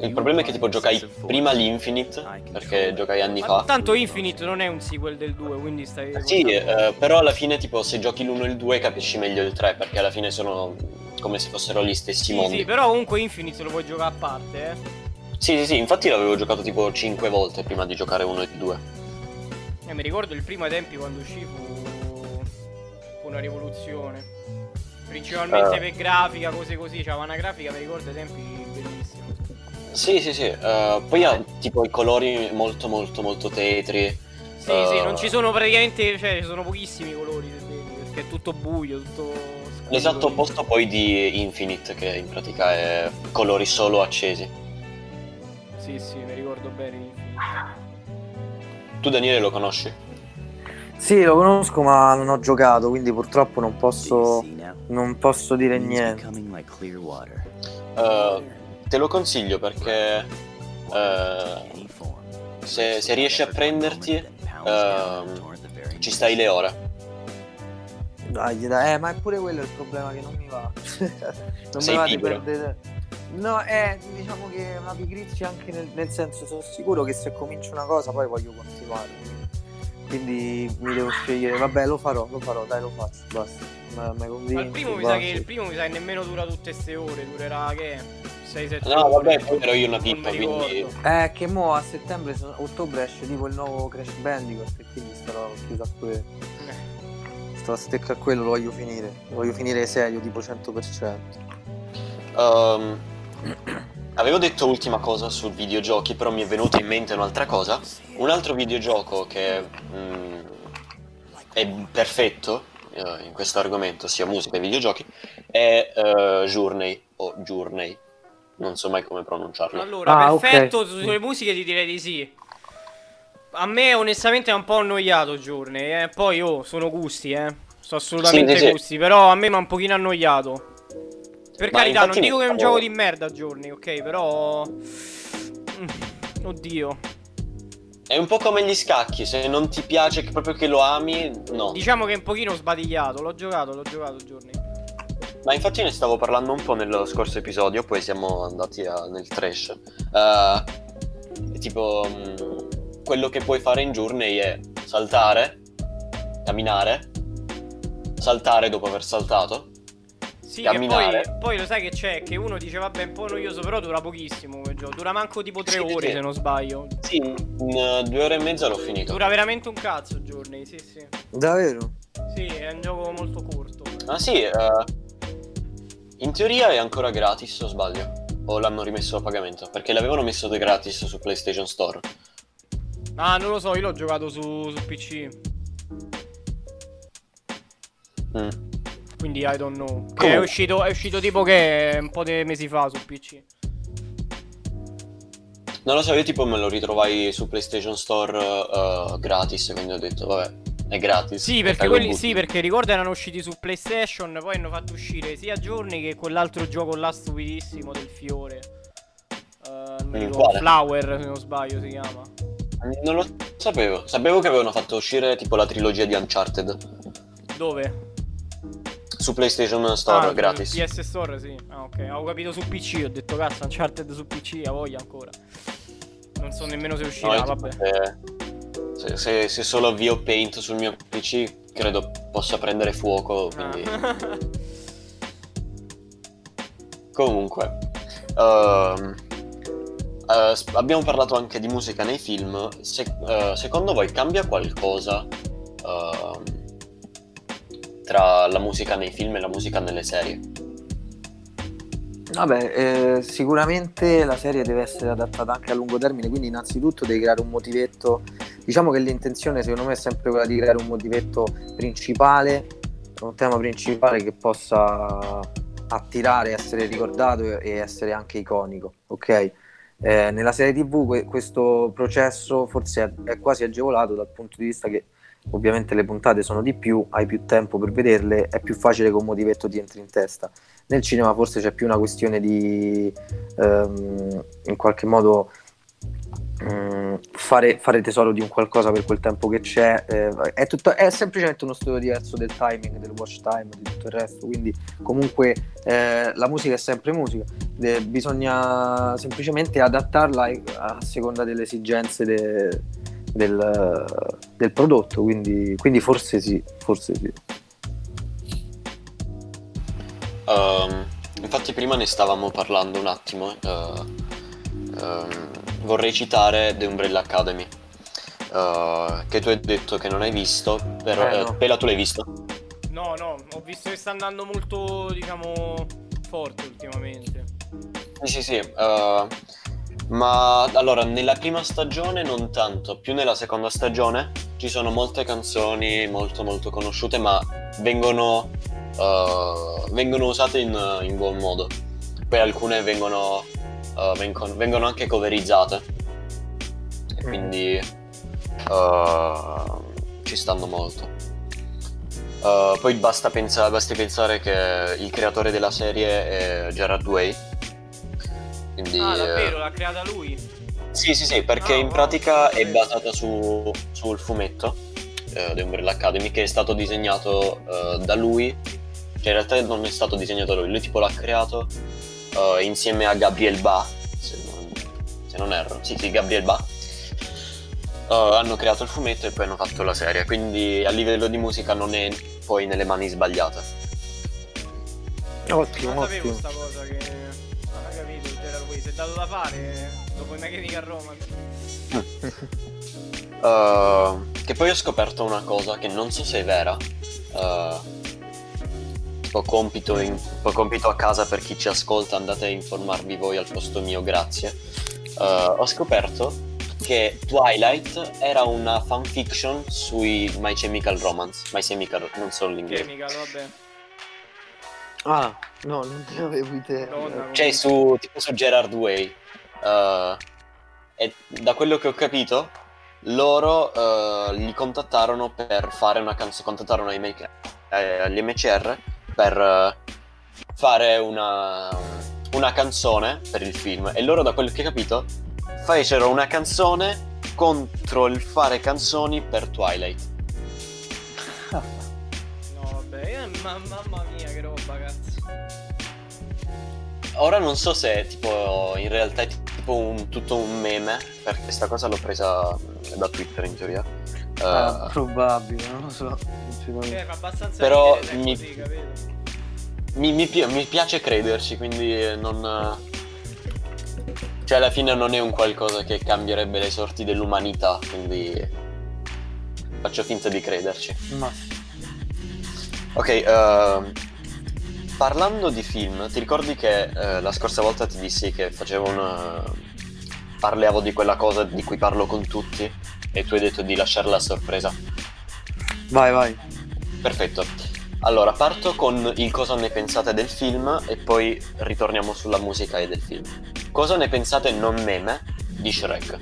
il problema è che tipo giocai prima l'Infinite perché giocai anni ma fa. Tanto Infinite non è un sequel del due, quindi stai... Sì, uh, però alla fine tipo se giochi l'uno e il due capisci meglio il tre, perché alla fine sono... come se fossero gli stessi sì, mondi. Sì, però comunque Infinite lo puoi giocare a parte, eh? Sì, sì, sì, infatti l'avevo giocato tipo cinque volte prima di giocare uno e due. Eh, mi ricordo il primo ai tempi quando uscì fu... fu una rivoluzione. Principalmente uh... per grafica, cose così, c'era cioè, una grafica, mi ricordo ai tempi, bellissima. Sì, sì, sì, uh, poi ha tipo i colori molto molto molto tetri. Sì, uh... sì, non ci sono praticamente, cioè ci sono pochissimi colori, se vedi, perché è tutto buio, tutto... L'esatto opposto poi di Infinite, che in pratica è colori solo accesi. Sì, sì, mi ricordo bene Infinite. Tu Daniele lo conosci? Sì, lo conosco ma non ho giocato, quindi purtroppo non posso, non posso dire niente. Uh, te lo consiglio perché uh, se, se riesci a prenderti uh, ci stai le ore. Dai, dai, eh, ma è pure quello il problema che non mi va. Non mi va di perdere. No, eh, diciamo che è una pigrizia anche nel, nel senso, sono sicuro che se comincio una cosa poi voglio continuare. Quindi mi devo scegliere. Vabbè, lo farò, lo farò, dai, lo faccio, basta. Ma, ma il primo mi sa che il primo mi sa che nemmeno dura tutte ste ore, durerà che sei sette no, ore. No, vabbè, poi ero io una pippa, quindi. Eh, che mo a settembre, ottobre esce tipo il nuovo Crash Bandicoot e quindi starò chiuso a quello. La stecca a quello, lo voglio finire, lo voglio finire serio, tipo cento per cento. Um, avevo detto ultima cosa su videogiochi, però mi è venuta in mente un'altra cosa. Un altro videogioco che mm, è perfetto uh, in questo argomento, sia musica e videogiochi, è uh, Journey, o Journey, non so mai come pronunciarlo. Allora, ah, perfetto, okay. Sulle musiche ti direi di sì. A me onestamente è un po' annoiato Journey, eh. Poi oh, sono gusti, eh. Sono assolutamente sì, sì, gusti, sì. Però a me mi ha un pochino annoiato. Per ma carità, non dico che è un gioco di merda Journey, ok, però... Oddio. È un po' come gli scacchi, se non ti piace proprio che lo ami, no. Diciamo che è un pochino sbadigliato, l'ho giocato, l'ho giocato Journey. Ma infatti ne stavo parlando un po' nello scorso episodio, poi siamo andati a, nel trash. Uh, tipo... Mh, quello che puoi fare in Journey è saltare, camminare, saltare dopo aver saltato, sì, camminare. Che poi, poi lo sai che c'è, che uno dice vabbè è un po' noioso però dura pochissimo quel gioco. Dura manco tipo tre sì, ore sì. se non sbaglio. Sì, in, uh, due ore e mezza l'ho finito. Dura veramente un cazzo Journey, sì sì. Davvero? Sì, è un gioco molto corto. Ah sì, uh, in teoria è ancora gratis, se non sbaglio. O l'hanno rimesso a pagamento? Perché l'avevano messo de gratis su PlayStation Store. Ah, non lo so, io l'ho giocato su, su P C. Mm. Quindi I don't know. Che è uscito, è uscito tipo che un po' di mesi fa su P C. Non lo so, io tipo me lo ritrovai su PlayStation Store uh, gratis, quindi ho detto vabbè, è gratis. Sì, perché quelli, sì, perché ricordo erano usciti su PlayStation, poi hanno fatto uscire sia Journey che quell'altro gioco là stupidissimo del fiore. Uh, non ricordo, Flower, se non sbaglio si chiama. Non lo sapevo, sapevo che avevano fatto uscire tipo la trilogia di Uncharted. Dove? Su PlayStation Store, ah, gratis. P S Store, sì. Ah, ok. Avevo capito su P C, ho detto cazzo, Uncharted su P C, a voglia ancora. Non so nemmeno se uscirà, no, vabbè. Se, se, se solo avvio Paint sul mio P C, credo possa prendere fuoco, quindi... Ah. Comunque... Uh... Uh, abbiamo parlato anche di musica nei film. Se, uh, secondo voi cambia qualcosa uh, tra la musica nei film e la musica nelle serie? Vabbè, eh, sicuramente la serie deve essere adattata anche a lungo termine, quindi innanzitutto devi creare un motivetto. Diciamo che l'intenzione secondo me è sempre quella di creare un motivetto principale, un tema principale che possa attirare, essere ricordato e essere anche iconico, ok? Eh, nella serie tivù que- questo processo forse è, è quasi agevolato dal punto di vista che ovviamente le puntate sono di più, hai più tempo per vederle, è più facile che un motivetto ti entri in testa. Nel cinema forse c'è più una questione di ehm, in qualche modo ehm, fare, fare tesoro di un qualcosa per quel tempo che c'è, eh, è, tutto, è semplicemente uno studio diverso del timing, del watch time, di tutto il resto, quindi comunque eh, la musica è sempre musica. De, bisogna semplicemente adattarla a seconda delle esigenze de, del, del prodotto, quindi, quindi forse sì, forse sì. Um, infatti prima ne stavamo parlando un attimo. Uh, um, vorrei citare The Umbrella Academy, uh, che tu hai detto che non hai visto, però eh, no. eh, Pela, tu l'hai visto? No, no, ho visto che sta andando molto, diciamo... forte ultimamente. Sì sì sì uh, ma allora nella prima stagione non tanto, più nella seconda stagione ci sono molte canzoni molto molto conosciute, ma vengono uh, vengono usate in, in buon modo. Poi alcune vengono uh, vengono, vengono anche coverizzate e quindi uh, ci stanno molto. Uh, poi basta pensare, basti pensare che il creatore della serie è Gerard Way. Quindi, ah, davvero? Eh... L'ha creata lui? Sì, sì, sì, perché oh, in wow, pratica è basata su, sul fumetto eh, The Umbrella Academy, che è stato disegnato eh, da lui. Cioè, in realtà non è stato disegnato da lui, lui tipo l'ha creato eh, insieme a Gabriel Ba, se non, se non erro. Sì, sì, Gabriel Ba. Uh, hanno creato il fumetto e poi hanno fatto la serie, quindi a livello di musica non è poi nelle mani sbagliate. Ottimo, non sapevo questa cosa che non ha capito il Gerard Way, si è dato da fare dopo i My Chemical Romance. uh, Che poi ho scoperto una cosa che non so se è vera. uh, tipo, compito in, tipo compito a casa per chi ci ascolta, andate a informarvi voi al posto mio, grazie. uh, Ho scoperto che Twilight era una fanfiction sui My Chemical Romance. My Chemical, non solo l'inglese. Chemical, vabbè. Ah, no, non ne avevo idea. Donna, cioè, su, tipo su Gerard Way. Uh, e da quello che ho capito, loro uh, li contattarono per fare una canzone. Contattarono i make- eh, gli M C R per uh, fare una, una canzone per il film. E loro, da quello che ho capito, fecero una canzone contro il fare canzoni per Twilight. No vabbè, ma, mamma mia che roba, cazzo. Ora non so se è tipo, in realtà è tipo un, tutto un meme, perché questa cosa l'ho presa da Twitter in teoria. Ah, uh, probabile, non lo so. Non eh, fa abbastanza però ridere, mi, così, mi, mi, mi piace crederci, quindi non... Cioè alla fine non è un qualcosa che cambierebbe le sorti dell'umanità, quindi faccio finta di crederci. Ma... Ok, uh, parlando di film, ti ricordi che uh, la scorsa volta ti dissi che facevo una... Parleavo di quella cosa di cui parlo con tutti e tu hai detto di lasciarla a sorpresa. Vai, vai. Perfetto. Allora, parto con il cosa ne pensate del film e poi ritorniamo sulla musica e del film. Cosa ne pensate non meme di Shrek?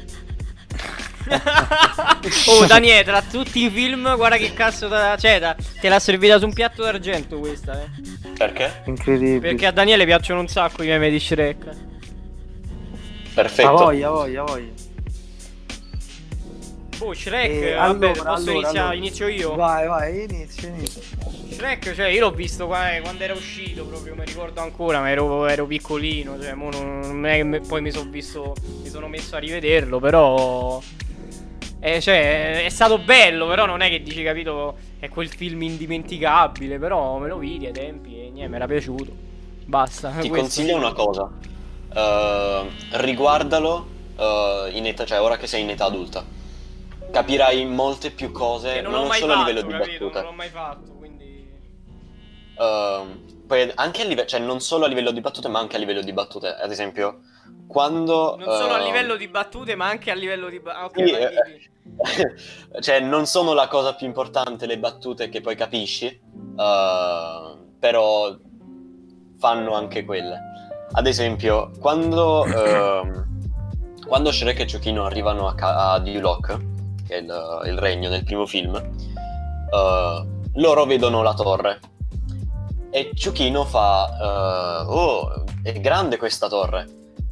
Oh Daniele, tra tutti i film, guarda che cazzo da... Cioè, da... te l'ha servita su un piatto d'argento questa, eh. Perché? Incredibile. Perché a Daniele piacciono un sacco i meme di Shrek. Perfetto. A voi, a voi, a voi. Oh, Shrek, eh, vabbè, allora, posso allora, iniziare? Allora. Inizio io? Vai, vai, inizio, inizio. Shrek, cioè, io l'ho visto qua, eh, quando era uscito, proprio, mi ricordo ancora, ma ero, ero piccolino, cioè, mo non, non è che me, poi mi sono visto, mi sono messo a rivederlo, però... Eh, cioè, è stato bello, però non è che dici, capito, è quel film indimenticabile, però me lo vidi ai tempi e niente, mi era piaciuto. Basta. Ti questo. Consiglio una cosa, uh, riguardalo uh, in età, cioè, ora che sei in età adulta. Capirai molte più cose, non ma non solo fatto, a livello capito, di battuta. Non l'ho mai fatto, quindi... Uh, poi anche a livello... Cioè, non solo a livello di battute, ma anche a livello di battute. Ad esempio, quando... Non uh... solo a livello di battute, ma anche a livello di... Ah, ok, sì, vai, eh... Cioè, non sono la cosa più importante le battute che poi capisci, uh, però fanno anche quelle. Ad esempio, quando... Uh, quando Shrek e Ciuchino arrivano a, ca- a Duloc... che è il, il regno del primo film, uh, loro vedono la torre e Ciuchino fa uh, oh, è grande questa torre,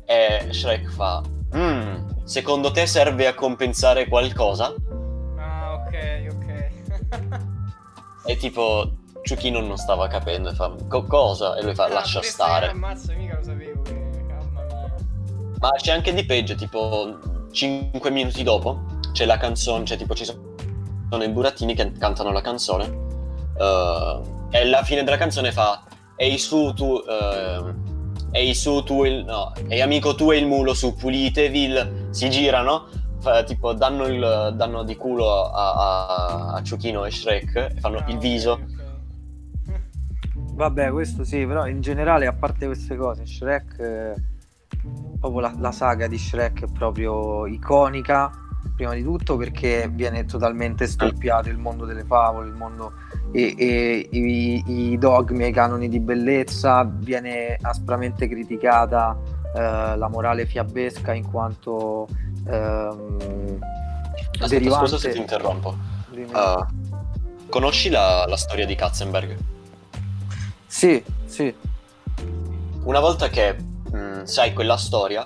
e Shrek fa mm, secondo te serve a compensare qualcosa? Ah, ok, ok. E tipo Ciuchino non stava capendo e fa Co- cosa? E lui fa ah, lascia stare. Ammazzo, mica lo sapevo che... Calma mia. Ma c'è anche di peggio, tipo cinque minuti dopo c'è la canzone, cioè tipo ci sono i burattini che cantano la canzone, uh, e alla fine della canzone fa ehi su tu uh, ehi su tu il no ehi amico tu e il mulo su pulitevi il, si girano fa, tipo danno il danno di culo a, a, a Ciuchino e Shrek e fanno il viso. Vabbè, questo sì, però in generale, a parte queste cose, Shrek eh, proprio la, la saga di Shrek è proprio iconica. Prima di tutto perché viene totalmente storpiato il mondo delle favole, il mondo e, e i, i dogmi e i canoni di bellezza, viene aspramente criticata eh, la morale fiabesca in quanto ehm, aspetta, derivante... Scusa se ti interrompo. Uh, conosci la, la storia di Katzenberg? Sì, sì. Una volta che mh, sai quella storia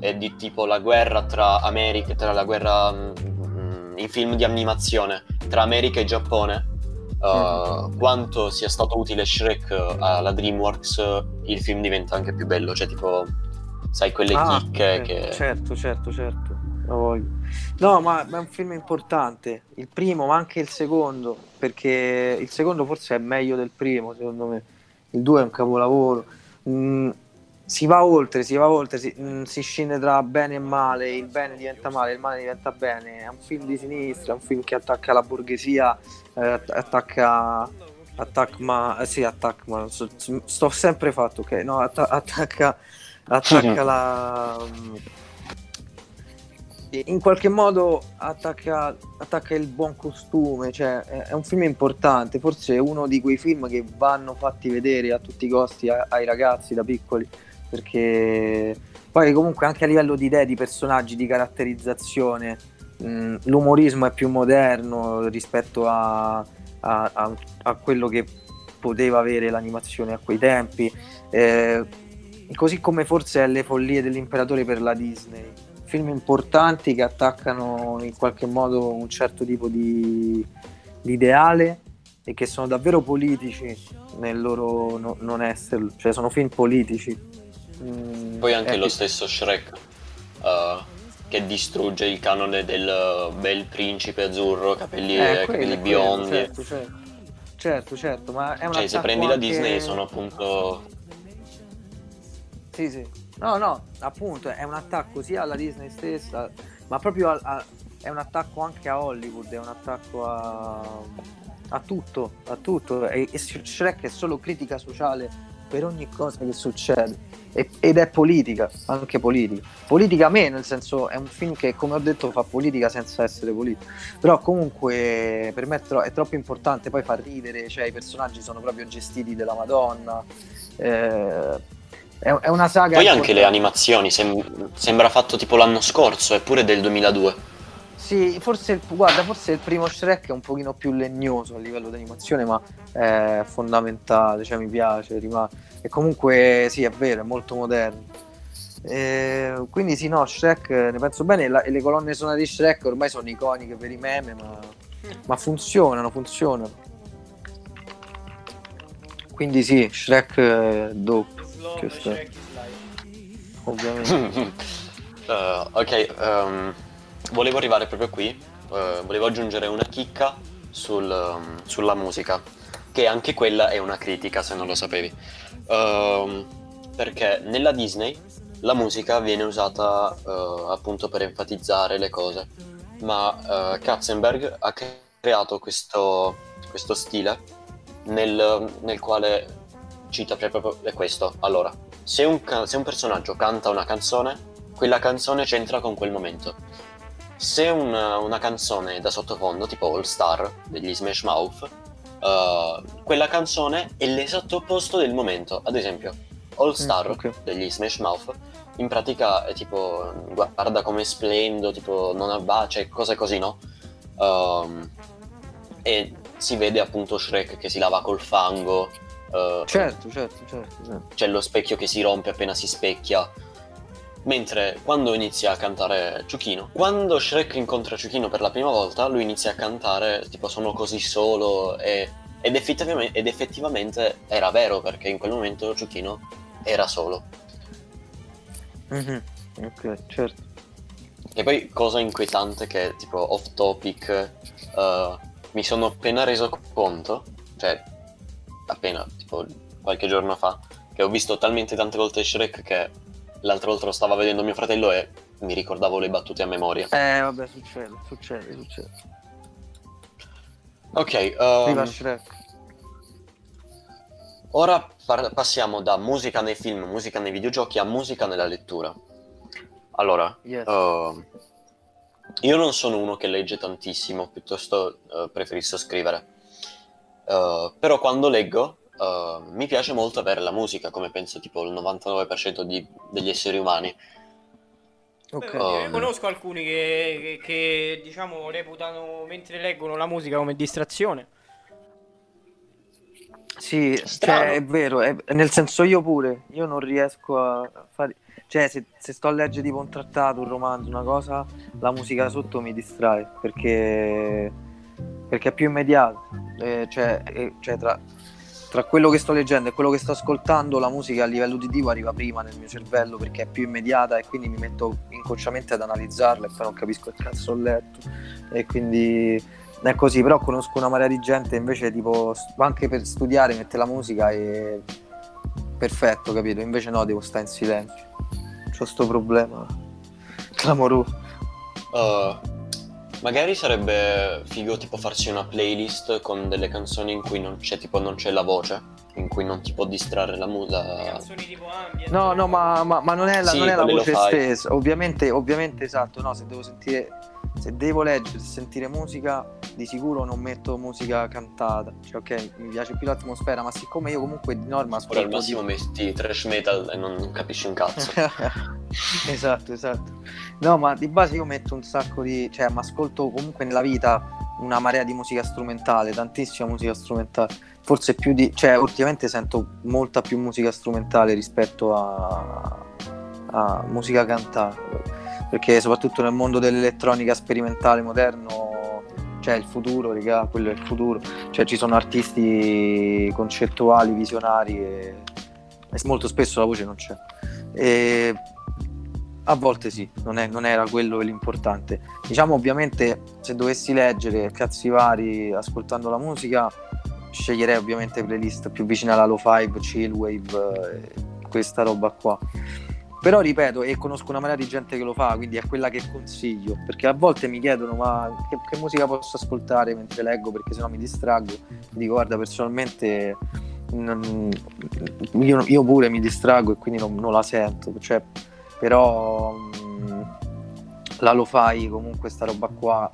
è di tipo la guerra tra America, tra la guerra mh, in film di animazione tra America e Giappone, uh, quanto sia stato utile Shrek alla DreamWorks, il film diventa anche più bello, cioè tipo sai quelle ah, chicche certo, che... certo certo certo oh, no ma è un film importante il primo, ma anche il secondo, perché il secondo forse è meglio del primo, secondo me il due è un capolavoro. mm. Si va oltre, si va oltre, si, mh, si scinde tra bene e male, il bene diventa male, il male diventa bene. È un film di sinistra, è un film che attacca la borghesia, eh, attacca, attacca, ma, eh, sì, attacca, ma sto, sto sempre fatto, ok? No, att- attacca, attacca la... In qualche modo attacca, attacca il buon costume, cioè è un film importante, forse è uno di quei film che vanno fatti vedere a tutti i costi a, ai ragazzi da piccoli, perché poi comunque anche a livello di idee, di personaggi, di caratterizzazione, mh, l'umorismo è più moderno rispetto a, a, a, a quello che poteva avere l'animazione a quei tempi, eh, così come forse è Le follie dell'imperatore per la Disney, film importanti che attaccano in qualche modo un certo tipo di, di ideale e che sono davvero politici nel loro no, non esserlo, cioè sono film politici. Mm, Poi anche lo che... stesso Shrek uh, che distrugge il canone del bel principe azzurro, capelli, eh, quello, capelli biondi. Certo certo. certo, certo, ma è una... Cioè se prendi la anche... Disney sono appunto... Sì, sì. No, no, appunto, è un attacco sia alla Disney stessa, ma proprio a, a, è un attacco anche a Hollywood, è un attacco a, a tutto, a tutto. E, e Shrek è solo critica sociale per ogni cosa che succede, e, ed è politica, anche politica. Politica a me, nel senso, è un film che, come ho detto, fa politica senza essere politico. Però comunque per me è, tro- è troppo importante, poi fa ridere, cioè i personaggi sono proprio gestiti della Madonna. Eh, È una saga. Poi anche le animazioni sem- sembra fatto tipo l'anno scorso, eppure del duemiladue. Sì, forse il, guarda, forse il primo Shrek è un pochino più legnoso a livello di animazione, ma è fondamentale, cioè mi piace, rimane. E comunque sì, è vero, è molto moderno. E quindi sì, no, Shrek ne penso bene, e, la, e le colonne sonore di Shrek ormai sono iconiche per i meme, ma, ma funzionano, funzionano. Quindi sì, Shrek dopo. Ovviamente. uh, ok, um, volevo arrivare proprio qui. Uh, volevo aggiungere una chicca sul, um, sulla musica, che anche quella è una critica, se non lo sapevi. Uh, perché nella Disney la musica viene usata uh, appunto per enfatizzare le cose, ma uh, Katzenberg ha creato questo, questo stile nel, nel quale cita proprio è questo. Allora, se un, ca- se un personaggio canta una canzone, quella canzone c'entra con quel momento. Se una, una canzone è da sottofondo, tipo All Star degli Smash Mouth, uh, quella canzone è l'esatto opposto del momento. Ad esempio, All Star mm, okay. degli Smash Mouth, in pratica è tipo guarda come splendo, tipo non abba, cioè cose così, no? Uh, e si vede appunto Shrek che si lava col fango. Uh, certo, certo, certo, certo. C'è lo specchio che si rompe appena si specchia. Mentre quando inizia a cantare Ciuchino, quando Shrek incontra Ciuchino per la prima volta, lui inizia a cantare tipo sono così solo e, ed, effettivamente, ed effettivamente era vero, perché in quel momento Ciuchino era solo. Mm-hmm. Ok, certo. E poi cosa inquietante che tipo off topic, uh, mi sono appena reso conto, cioè appena, tipo, qualche giorno fa, che ho visto talmente tante volte Shrek che l'altra volta lo stava vedendo mio fratello e mi ricordavo le battute a memoria. Eh, vabbè, succede, succede, succede. Ok, um, viva Shrek. Ora par- passiamo da musica nei film, musica nei videogiochi a musica nella lettura. Allora, yes. uh, io non sono uno che legge tantissimo, piuttosto uh, preferisco scrivere. Uh, però quando leggo uh, mi piace molto avere la musica, come penso tipo il novantanove per cento di, degli esseri umani. Okay. Uh, Io conosco alcuni che, che, che diciamo reputano mentre leggono la musica come distrazione. Sì, cioè, è vero, è, nel senso io pure, io non riesco a fare, cioè se, se sto a leggere tipo un trattato, un romanzo, una cosa, la musica sotto mi distrae, perché... perché è più immediato, eh, cioè, eh, cioè tra, tra quello che sto leggendo e quello che sto ascoltando, la musica a livello uditivo arriva prima nel mio cervello perché è più immediata, e quindi mi metto inconsciamente ad analizzarla e poi non capisco il cazzo ho letto, e quindi è così. Però conosco una marea di gente invece tipo anche per studiare mette la musica e perfetto, capito? Invece no, devo stare in silenzio, c'ho sto problema clamoroso. uh. Magari sarebbe figo tipo farsi una playlist con delle canzoni in cui non c'è tipo non c'è la voce, in cui non ti può distrarre la musica. Canzoni tipo ambient. No, no, ma, ma, ma non è la, sì, non è la voce stessa. Ovviamente, ovviamente esatto, no, se devo sentire, se devo leggere, sentire musica, di sicuro non metto musica cantata. Cioè, ok, mi piace più l'atmosfera, ma siccome io comunque di norma ascolto. Ora al massimo tipo... metti trash metal e non, non capisci un cazzo. Esatto, esatto. No, ma di base io metto un sacco di... cioè, ma ascolto comunque nella vita una marea di musica strumentale, tantissima musica strumentale. Forse più di... cioè, ultimamente sento molta più musica strumentale rispetto a, a musica cantata. Perché soprattutto nel mondo dell'elettronica sperimentale moderno, cioè il futuro, raga, quello è il futuro. Cioè ci sono artisti concettuali, visionari e, e molto spesso la voce non c'è. E... a volte sì, non, è, non era quello l'importante. Diciamo ovviamente se dovessi leggere cazzi vari ascoltando la musica, sceglierei ovviamente playlist più vicina alla lo-fi, chillwave, questa roba qua. Però ripeto, e conosco una marea di gente che lo fa, quindi è quella che consiglio, perché a volte mi chiedono ma che, che musica posso ascoltare mentre leggo, perché sennò mi distraggo. Dico guarda, personalmente non, io, io pure mi distraggo e quindi non, non la sento, cioè, però mh, la lo fai comunque sta roba qua,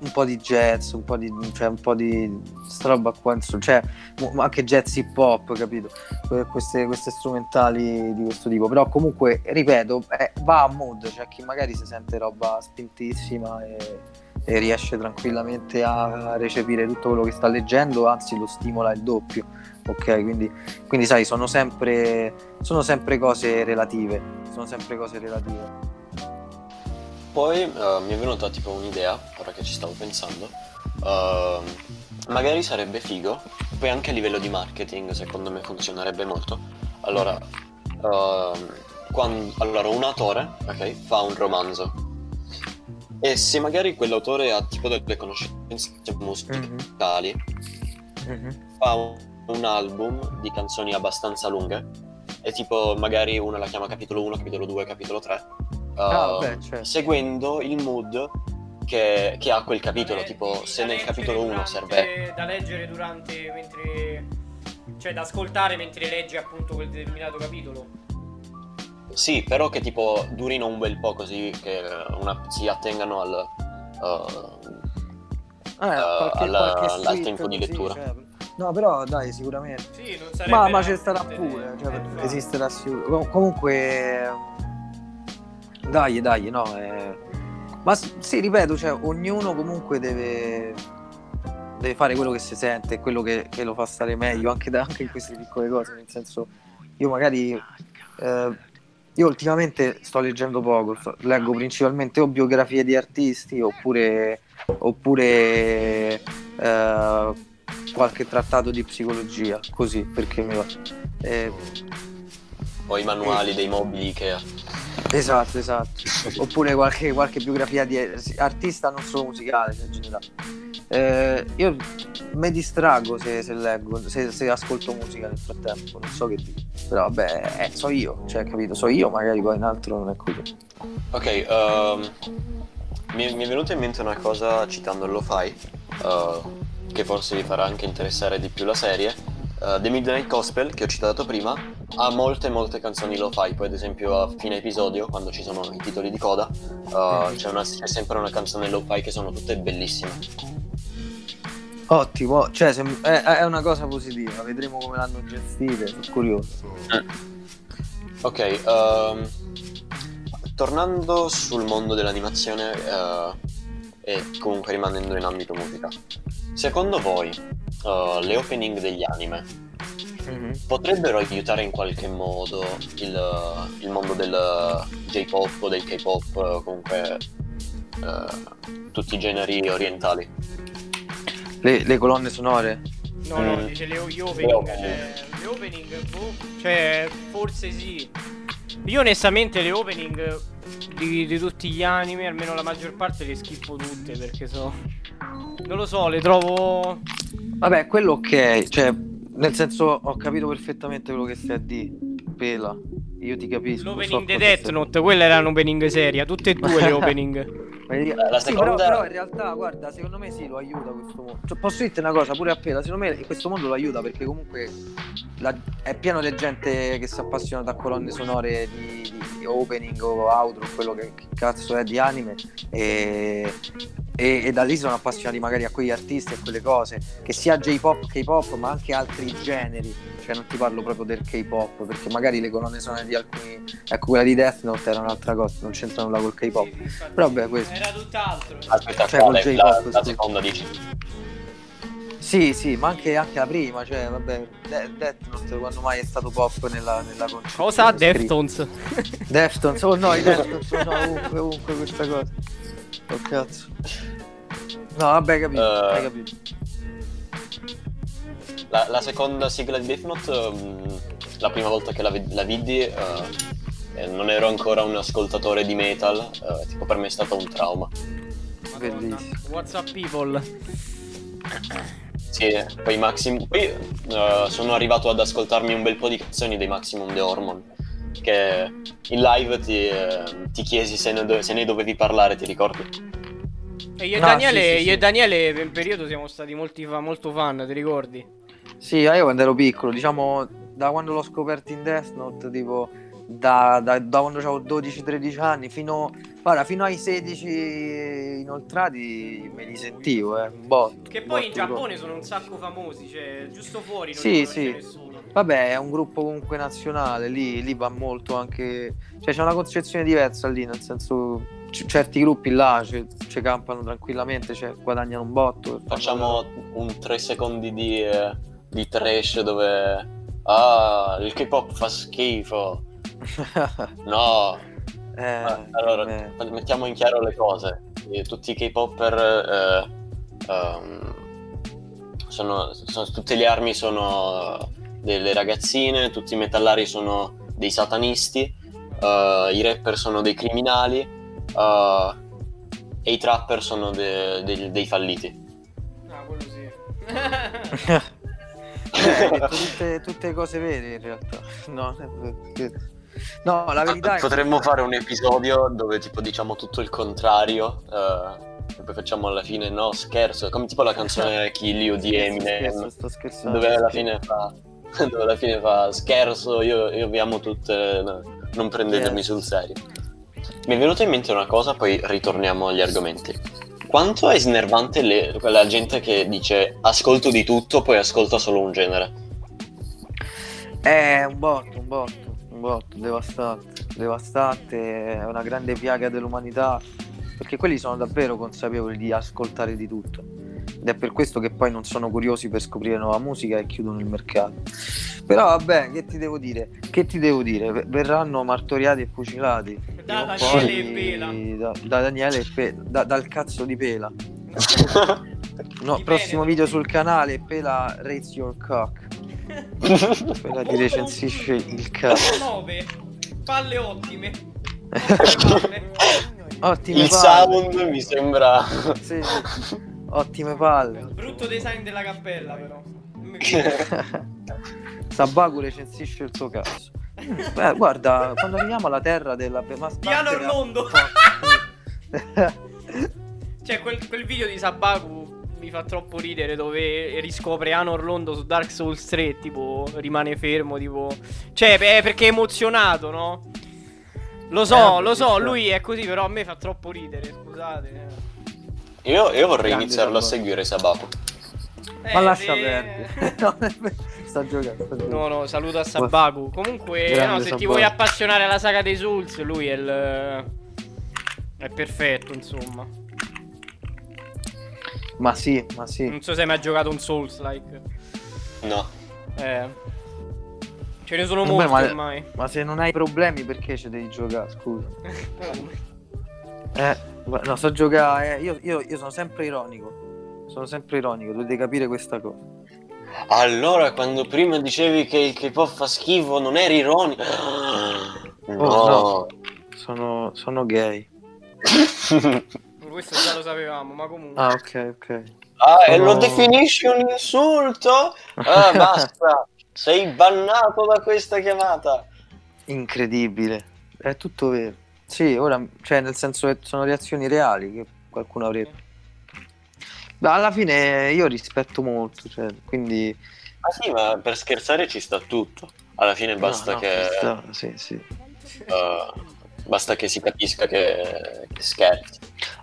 un po' di jazz, un po' di, cioè un po' di sta roba qua, cioè anche jazz hip hop, capito? Queste, queste strumentali di questo tipo. Però comunque, ripeto, eh, va a mood, cioè chi magari si sente roba spintissima e, e riesce tranquillamente a recepire tutto quello che sta leggendo, anzi lo stimola il doppio, ok? Quindi, quindi sai, sono sempre, sono sempre cose relative, sono sempre cose relative. Poi uh, mi è venuta tipo un'idea, ora che ci stavo pensando, uh, magari sarebbe figo, poi anche a livello di marketing secondo me funzionerebbe molto. Allora, uh, quando, allora un autore, okay, fa un romanzo e se magari quell'autore ha tipo delle conoscenze musicali, mm-hmm. fa un, un album di canzoni abbastanza lunghe e tipo magari una la chiama capitolo uno, capitolo due, capitolo tre. Uh, ah, beh, certo. Seguendo il mood che, che ha quel capitolo, leggere, tipo se nel capitolo uno serve da leggere durante, mentre, cioè da ascoltare mentre leggi appunto quel determinato capitolo. Sì, però che tipo durino un bel po' così che una, si attengano al, uh, ah, qualche, uh, alla, qualche al tempo di lettura. Sì, certo. No, però dai, sicuramente. Sì, non sarebbe ma, ma c'è starà pure, cioè, eh, esisterà sicuramente. Comunque. Dai, dai, no, eh. ma sì, ripeto, cioè, ognuno comunque deve, deve fare quello che si sente, quello che, che lo fa stare meglio, anche, da, anche in queste piccole cose, nel senso, io magari, eh, io ultimamente sto leggendo poco, sto, leggo principalmente o biografie di artisti, oppure, oppure eh, qualche trattato di psicologia, così, perché mi va... Eh, o i manuali dei mobili Ikea. Esatto, esatto. Oppure qualche, qualche biografia di artista non solo musicale in generale. Eh, io mi distraggo se, se leggo, se, se ascolto musica nel frattempo, non so che dico. Però vabbè, eh, so io, cioè capito, so io, magari poi in altro non è così. Ok, um, mi, mi è venuta in mente una cosa citando lo fai, uh, che forse vi farà anche interessare di più la serie. Uh, The Midnight Gospel, che ho citato prima, ha molte molte canzoni lo-fi. Poi ad esempio a fine episodio, quando ci sono i titoli di coda, uh, c'è, una, c'è sempre una canzone lo-fi che sono tutte bellissime. Ottimo, cioè se, è, è una cosa positiva, vedremo come l'hanno gestite, sono curioso. eh. Ok, um, tornando sul mondo dell'animazione uh, e comunque rimanendo in ambito musica, secondo voi Uh, le opening degli anime mm-hmm. potrebbero aiutare in qualche modo il, il mondo del J-pop o del K-pop, comunque uh, tutti i generi orientali? Le, le colonne sonore? No, mm. no, dice le, le opening, le opening. Cioè, le opening boh, cioè forse sì. Io onestamente le opening di, di tutti gli anime, almeno la maggior parte, le schippo tutte perché so... Non lo so, le trovo... Vabbè, quello ok, cioè, nel senso, ho capito perfettamente quello che stai a dire, Pela, io ti capisco. L'opening so di Death Note, quella era un'opening seria, tutte e due le opening. La sì, seconda... però, però in realtà, guarda, secondo me sì, lo aiuta questo mondo. Cioè, posso dirti una cosa, pure a Pela, secondo me questo mondo lo aiuta, perché comunque la... è pieno di gente che si appassiona da colonne sonore di, di, di opening o outro, quello che, che cazzo è, di anime, e... E, e da lì sono appassionati magari a quegli artisti e a quelle cose, che sia J-pop, K-pop, ma anche altri generi. Cioè non ti parlo proprio del K-pop, perché magari le colonne sonore di alcuni, ecco, quella di Death Note era un'altra cosa, non c'entra nulla col K-pop. Sì, sì, però vabbè, questo era tutt'altro. Aspetta, cioè, quale, col J-pop, la, la seconda dici? Sì, sì, ma anche, anche la prima, cioè vabbè, De- Death Note quando mai è stato pop nella, nella concezione. Cosa? Deftones? Deftones, oh no, i Deftones, oh, no, ovunque, ovunque questa cosa. Oh cazzo. No vabbè, capito, uh, hai capito. La, la seconda sigla di Death Note, um, la prima volta che la, la vidi uh, eh, non ero ancora un ascoltatore di metal, uh, tipo per me è stato un trauma. Bellissimo. What's up people? Sì, poi Maxim, poi uh, sono arrivato ad ascoltarmi un bel po' di canzoni dei Maximum The Hormone, perché in live ti, eh, ti chiesi se ne, do- se ne dovevi parlare, ti ricordi? E io e, no, Daniele, sì, sì, io e Daniele per un periodo siamo stati molti fa- molto fan, ti ricordi? Sì, io quando ero piccolo, diciamo da quando l'ho scoperto in Death Note, tipo da, da, da quando avevo dodici tredici anni fino, guarda, fino ai sedici inoltrati me li sentivo, eh, botto, che poi botto, in Giappone sono un sacco famosi, cioè giusto fuori non sì, sì. Nessuno. Vabbè, è un gruppo comunque nazionale, lì, lì va molto anche, cioè c'è una concezione diversa lì, nel senso... C- certi gruppi là ci c- campano tranquillamente, cioè guadagnano un botto. Facciamo un tre secondi di, eh, di trash dove ah il K-pop fa schifo. No, eh, allora eh. mettiamo in chiaro le cose. Tutti i K-popper eh, um, sono, sono tutte le armi sono delle ragazzine, tutti i metallari sono dei satanisti, uh, i rapper sono dei criminali. Uh, e i trapper sono de- de- dei falliti. Ah, quello sì. eh, tutte, tutte cose vere in realtà. No, no, la verità è potremmo che... fare un episodio dove tipo diciamo tutto il contrario uh, e poi facciamo alla fine no scherzo, come tipo la canzone Kill You di Eminem, scherzo, dove alla fine fa dove alla fine fa scherzo, io, io vi amo tutte, no, non prendetemi sul serio. Mi è venuta in mente una cosa, poi ritorniamo agli argomenti. Quanto è snervante le, quella gente che dice ascolto di tutto, poi ascolta solo un genere? È un botto, un botto, un botto, devastante, devastante, è una grande piaga dell'umanità, perché quelli sono davvero consapevoli di ascoltare di tutto. Ed è per questo che poi non sono curiosi per scoprire nuova musica e chiudono il mercato. Però vabbè, che ti devo dire? Che ti devo dire? Verranno martoriati e fucilati. Da Daniele poi, e Pela. Da, da Daniele e Pela, da, dal cazzo di Pela. No, di prossimo bene. Video sul canale Pela rates your cock. Pela ti recensisce il cazzo. nove palle ottime. Ottime il palle. Sound mi sembra. Sì, sì. Ottime palle. Brutto design della cappella però. Sabaku recensisce il suo cazzo. Beh, guarda, quando arriviamo alla terra della Pemas Piano Orlando. Cioè quel, quel video di Sabaku mi fa troppo ridere, dove riscopre Ano Orlando su Dark Souls tre, tipo rimane fermo, tipo, cioè beh, perché è emozionato, no? Lo so, eh, lo so, lui è così, però a me fa troppo ridere, scusate. Io, io vorrei Grande iniziarlo a seguire Sabaku. Eh, Ma lascia perdere. Eh... sta giocando. No, no, saluto a Sabaku. Comunque, no, se Sabaku. Ti vuoi appassionare alla saga dei Souls, lui è il è perfetto, insomma. Ma sì, ma sì. Non so se hai mai giocato un Souls like. No. Eh. Ce ne sono molti ormai. Ma se non hai problemi, perché ci devi giocare, scusa. eh, no, so giocare, eh. io, io, io sono sempre ironico. Sono sempre ironico, dovete capire questa cosa. Allora, quando prima dicevi che il K-pop fa schifo, non eri ironico? No, oh, no. Sono, sono gay. Questo già lo sapevamo, ma comunque. Ah, ok, ok. Ah, sono... e lo definisci un insulto? Ah, basta. Sei bannato da questa chiamata. Incredibile. È tutto vero. Sì, ora, cioè, nel senso che sono reazioni reali che qualcuno avrebbe. Ma alla fine io rispetto molto, cioè, quindi... Ma sì, ma per scherzare ci sta tutto. Alla fine basta no, no, che... Sta... Sì, sì. Uh, basta che si capisca che, che scherzi.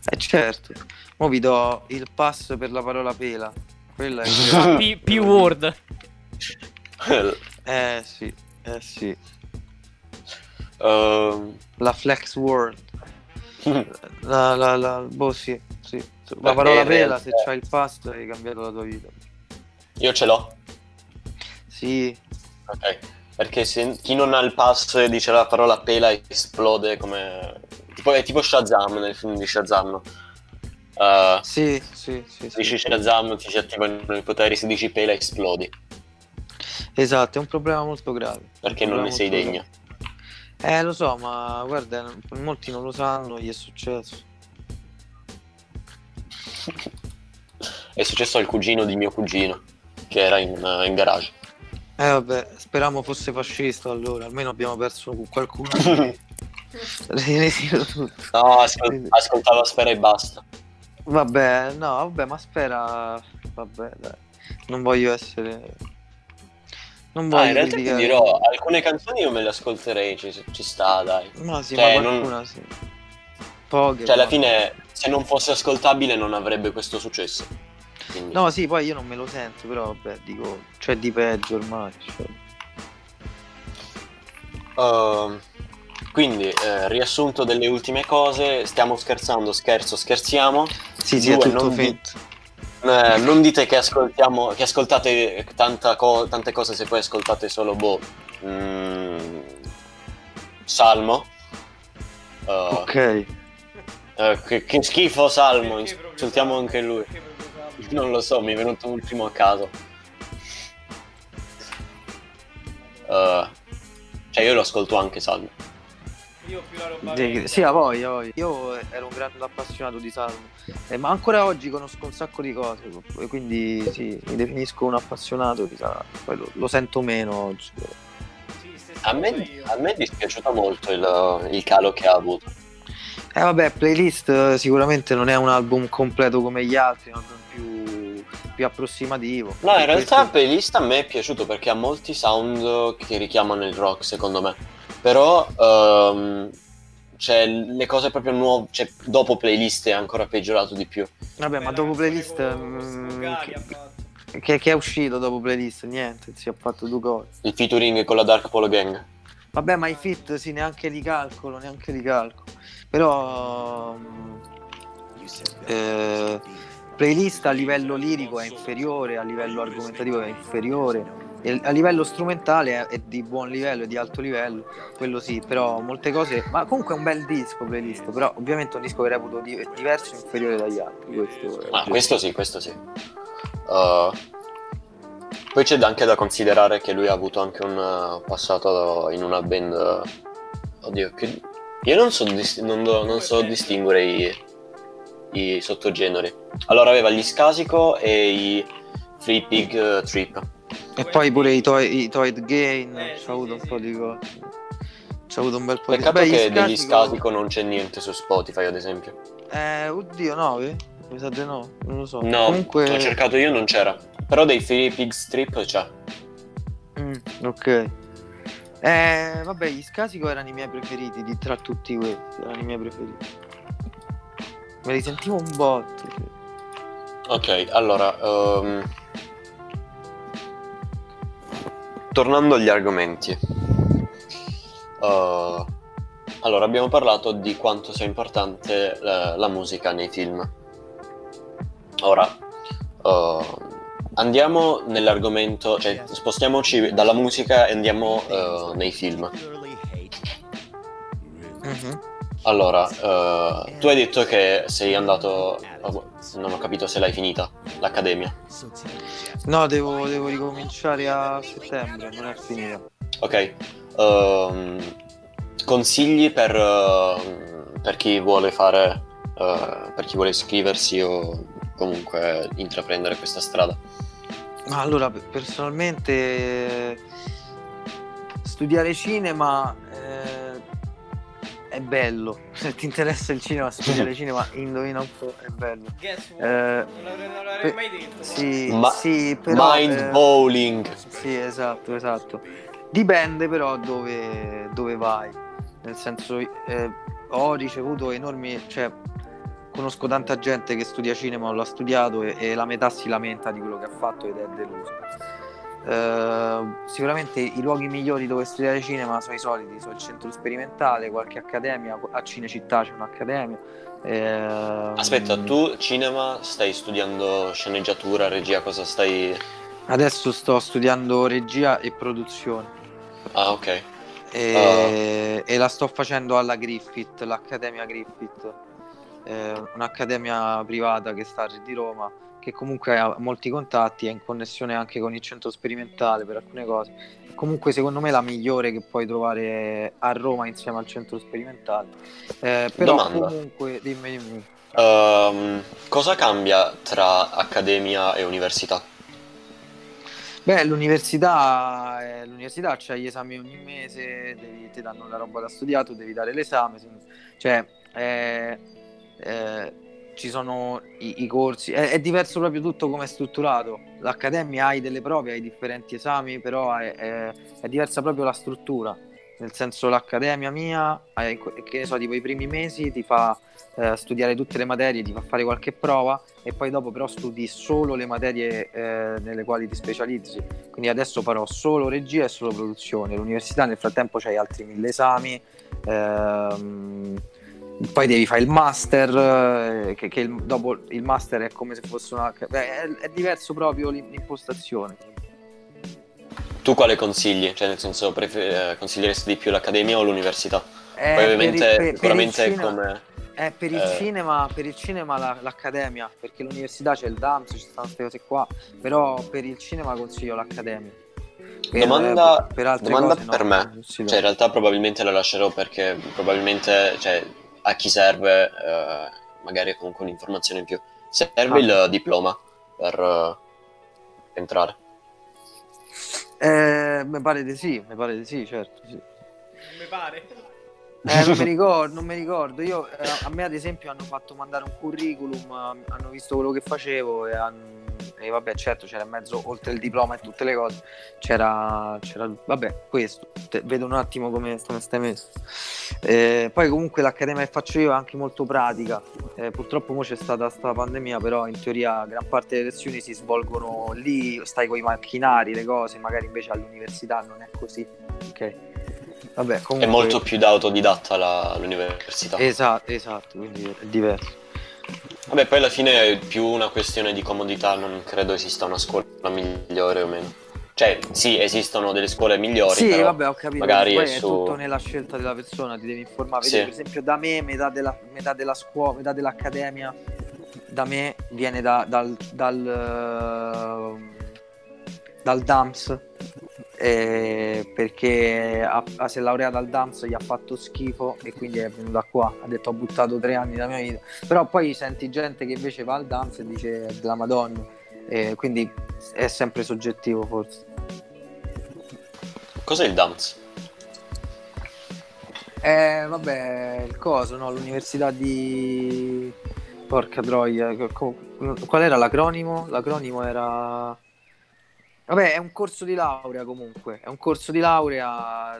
Eh certo. Mo' vi do il passo per la parola Pela. Quella è... P- P-word. Eh sì, eh sì. Uh... La flex word. La, la, la... Boh, sì, sì. La parola Pela, se c'hai il pasto hai cambiato la tua vita. Io ce l'ho. Sì. Ok. Perché se chi non ha il pasto e dice la parola Pela esplode come... Tipo, è tipo Shazam nel film di Shazam. Uh, sì, sì, sì. Se dici sì. Shazam ti si attivano i poteri, se dici Pela esplodi. Esatto, è un problema molto grave. Perché non ne sei degno. Grave. Eh, lo so, ma guarda, molti non lo sanno, gli è successo. È successo al cugino di mio cugino che era in, in garage. Eh vabbè, speriamo fosse fascista allora, almeno abbiamo perso qualcuno. No, ascol- ascoltava Sfera e basta. Vabbè, no, vabbè, ma Sfera... Vabbè, dai. Non voglio essere... Non voglio ah, in realtà ti dirò, alcune canzoni io me le ascolterei, ci, ci sta, dai. Ma sì, cioè, ma qualcuna non... sì. Poche. Cioè, ma... alla fine, se non fosse ascoltabile non avrebbe questo successo. Quindi... No, sì, poi io non me lo sento, però vabbè, dico, c'è di peggio ormai, cioè... Uh... Quindi, eh, riassunto delle ultime cose, stiamo scherzando, scherzo, scherziamo. Sì, sì, due, è tutto finto. Di, eh, non dite che ascoltiamo, che ascoltate tanta co- tante cose se poi ascoltate solo, boh, mm, Salmo. Uh, ok. Eh, che, che schifo Salmo, insultiamo anche lui. Non lo so, mi è venuto ultimo a caso. Uh, cioè, io lo ascolto anche Salmo. Io più la roba De- sì, a voi, a voi. Io ero un grande appassionato di Salmo, eh, ma ancora oggi conosco un sacco di cose, quindi sì, mi definisco un appassionato di Salmo, poi lo, lo sento meno oggi. Sì, a, me, a me è dispiaciuto molto il, il calo che ha avuto. Eh vabbè, Playlist sicuramente non è un album completo come gli altri, è un album più, più approssimativo. No, in realtà questo... Playlist a me è piaciuto perché ha molti sound che richiamano il rock, secondo me. Però um, cioè, le cose proprio nuove, cioè, dopo Playlist è ancora peggiorato di più. Vabbè, ma dopo Playlist mh, che, che, che è uscito dopo Playlist? Niente, si è fatto due cose. Il featuring con la Dark Polo Gang. Vabbè, ma i feat sì, neanche li calcolo, neanche li calcolo. Però um, eh, Playlist a livello lirico è inferiore, a livello argomentativo è inferiore. A livello strumentale è di buon livello, è di alto livello, quello sì, però molte cose... Ma comunque è un bel disco, Playlist, però ovviamente un disco che reputo di- diverso e inferiore dagli altri. Questo, ah, questo sì, questo sì. Uh, poi c'è anche da considerare che lui ha avuto anche un passato in una band... Oddio, che... io non so, dis- non do- non so distinguere i, i sottogeneri. Allora aveva gli Scatico e i Free Pig Trip. E poi pure i Toy, toy Gain, eh, c'ha avuto sì, un po' di cose. C'ha avuto un bel po' peccato di cose. Peccato che degli Scatico non c'è niente su Spotify, ad esempio. Eh, oddio, no, eh? Mi sa di no, non lo so. No, comunque... l'ho cercato io, non c'era. Però dei Free Pig Strip c'è. Mm, ok. Eh, vabbè, gli Scatico erano i miei preferiti, di tra tutti questi, erano i miei preferiti. Me li sentivo un botto. Ok, allora... Um... Tornando agli argomenti, uh, allora abbiamo parlato di quanto sia importante la, la musica nei film. Ora uh, andiamo nell'argomento, cioè spostiamoci dalla musica e andiamo uh, nei film. Mm-hmm. Allora, uh, tu hai detto che sei andato, oh, non ho capito se l'hai finita, l'accademia. No, devo, devo ricominciare a settembre, non è finita. Ok, um, consigli per, uh, per chi vuole fare, uh, per chi vuole iscriversi o comunque intraprendere questa strada? Ma allora, personalmente studiare cinema eh, è bello, se ti interessa il cinema, studiare cinema, indovina un po', è bello. Guess what? Eh, non l'avrei, non l'avrei pe- mai detto. Sì, Ma- sì, però, mind eh, bowling. Sì, esatto, esatto. Dipende però dove, dove vai. Nel senso, eh, ho ricevuto enormi... Cioè, conosco tanta gente che studia cinema, l'ha studiato e, e la metà si lamenta di quello che ha fatto ed è deluso. Uh, sicuramente i luoghi migliori dove studiare cinema sono i soliti, sono il Centro Sperimentale, qualche accademia, a Cinecittà c'è un'accademia. Eh, Aspetta, tu cinema stai studiando sceneggiatura, regia, cosa stai? Adesso sto studiando regia e produzione. Ah, ok. E, uh. e la sto facendo alla Griffith, l'accademia Griffith, eh, un'accademia privata che sta a Re di Roma, che comunque ha molti contatti, è in connessione anche con il Centro Sperimentale per alcune cose. Comunque secondo me è la migliore che puoi trovare a Roma insieme al Centro Sperimentale. Eh, però domanda. Comunque dimmi, dimmi. Um, cosa cambia tra accademia e università? Beh, l'università, eh, l'università c'ha gli esami ogni mese, devi, ti danno la roba da studiato, devi dare l'esame, cioè eh, eh, ci sono i, i corsi, è, è diverso proprio tutto come è strutturato. L'accademia hai delle prove, hai differenti esami, però è, è, è diversa proprio la struttura, nel senso l'accademia mia, hai, che ne so, tipo i primi mesi ti fa eh, studiare tutte le materie, ti fa fare qualche prova e poi dopo però studi solo le materie eh, nelle quali ti specializzi, quindi adesso farò solo regia e solo produzione. L'università nel frattempo c'hai altri mille esami, ehm, poi devi fare il master, eh, che, che il, dopo il master è come se fosse una... Beh, è, è diverso proprio l'impostazione. Tu quale consigli? Cioè, nel senso, prefer- consiglieresti di più l'accademia o l'università? È poi ovviamente per, per, sicuramente per il cinema, come, è per il eh... cinema, per il cinema la, l'accademia, perché l'università c'è il DAMS, ci stanno queste cose qua, però per il cinema consiglio l'accademia. Per, domanda per, altre domanda cose, per no, me, cioè in realtà probabilmente la lascerò, perché probabilmente, cioè, a chi serve eh, magari comunque un'informazione in più. Serve ah. il diploma per eh, entrare? Eh, mi pare di sì, mi pare di sì, certo, sì. Non mi pare. Eh, non mi ricordo, non mi ricordo. Io, eh, a me ad esempio hanno fatto mandare un curriculum, hanno visto quello che facevo e, hanno... e vabbè, certo, c'era in mezzo, oltre il diploma e tutte le cose, c'era, c'era... vabbè, questo, Te... vedo un attimo come stai messo. Eh, poi comunque l'accademia che faccio io è anche molto pratica, eh, purtroppo mo c'è stata sta pandemia, però in teoria gran parte delle lezioni si svolgono lì, stai con i macchinari, le cose, magari invece all'università non è così, ok? Vabbè, comunque... È molto più da autodidatta la, l'università. Esatto, esatto, quindi è diverso. Vabbè, poi alla fine è più una questione di comodità, non credo esista una scuola migliore o meno. Cioè, sì, esistono delle scuole migliori, sì, però vabbè, ho capito, magari poi è su... tutto nella scelta della persona, ti devi informare. Sì. Vedi, per esempio, da me metà della, metà della scuola, metà dell'accademia, da me viene da, dal, dal, dal DAMS, eh, perché a, a, si è laureata al DAMS, gli ha fatto schifo e quindi è venuta qua, ha detto ho buttato tre anni della mia vita. Però poi senti gente che invece va al DAMS e dice della Madonna, eh, quindi è sempre soggettivo forse. Cos'è il DAMS? Eh vabbè, il coso, no, l'università di... porca troia, qual era l'acronimo? L'acronimo era... Vabbè, è un corso di laurea comunque, è un corso di laurea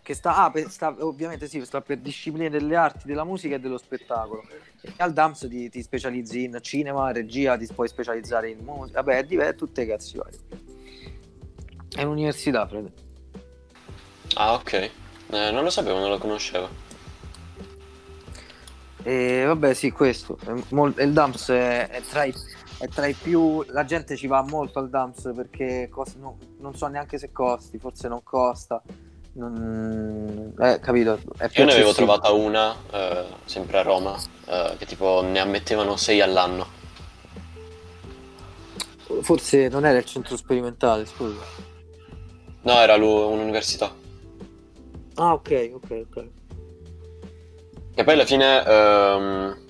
che sta, ah, per, sta ovviamente sì, sta per discipline delle arti, della musica e dello spettacolo. E al DAMS ti, ti specializzi in cinema, regia, ti puoi specializzare in musica, vabbè, è diverso, tutte cazzi varie. È un'università, Fred. Ah, ok, eh, non lo sapevo, non lo conoscevo. E vabbè, sì, questo, il DAMS è, è tra i... è tra i più, la gente ci va molto al DAMS perché costa, no, non so neanche se costi, forse non costa, non... Eh, capito, è più... Io ne avevo trovata una eh, sempre a Roma eh, che tipo ne ammettevano sei all'anno. Forse non era il Centro Sperimentale, scusa. No, era l'università. Ah, ok, ok, ok. E poi alla fine ehm...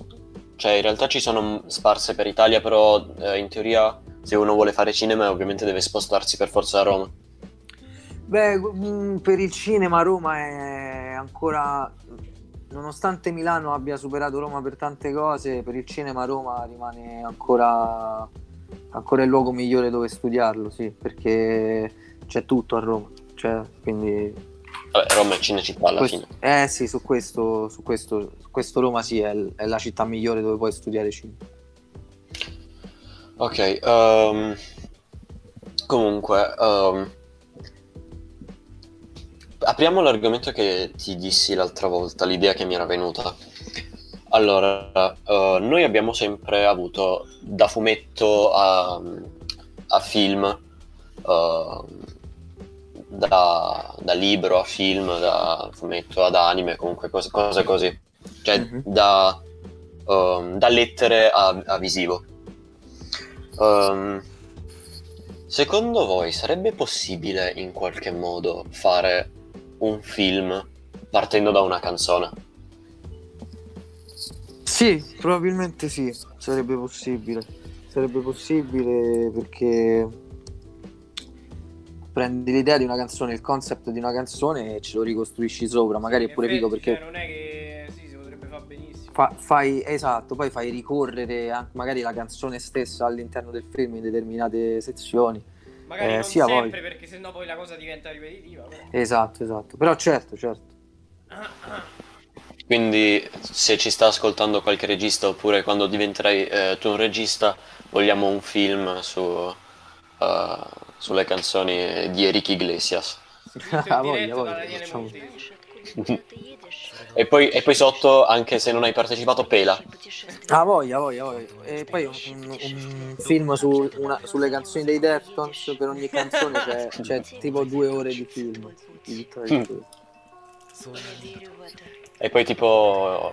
cioè, in realtà ci sono sparse per Italia, però eh, in teoria se uno vuole fare cinema ovviamente deve spostarsi per forza a Roma. Beh, per il cinema Roma è ancora... nonostante Milano abbia superato Roma per tante cose, per il cinema Roma rimane ancora, ancora il luogo migliore dove studiarlo, sì, perché c'è tutto a Roma, cioè, quindi... Vabbè, Roma è Cinecittà alla questo, fine. Eh sì, su questo, su questo, su questo Roma sì, è, l- è la città migliore dove puoi studiare cinema. Ok, um, comunque um, apriamo l'argomento che ti dissi l'altra volta, l'idea che mi era venuta. Allora, uh, noi abbiamo sempre avuto da fumetto a, a film, uh, Da, da libro a film, da fumetto ad anime, comunque cose, cose così, cioè mm-hmm. da, um, da lettere a, a visivo. Um, secondo voi sarebbe possibile in qualche modo fare un film partendo da una canzone? Sì, probabilmente sì, sarebbe possibile, sarebbe possibile perché... prendi l'idea di una canzone, il concept di una canzone e ce lo ricostruisci sopra, magari sì, pure effetti, Pico, perché cioè, non è che sì, si potrebbe fare benissimo. Fa, fai esatto, poi fai ricorrere anche magari la canzone stessa all'interno del film in determinate sezioni. Magari eh, non sia sempre poi, perché sennò poi la cosa diventa ripetitiva. Però. Esatto, esatto. Però certo, certo. Ah, ah. Quindi se ci sta ascoltando qualche regista, oppure quando diventerai eh, tu un regista, vogliamo un film su, uh, sulle canzoni di Enrique Iglesias. Ah, voglia, voglia, e, poi, e poi sotto, anche se non hai partecipato, Pela. Ah, voglia, voglia, voglia. E poi un, un film su, una, sulle canzoni dei Deftones, per ogni canzone c'è, c'è tipo due ore di film. Di E poi tipo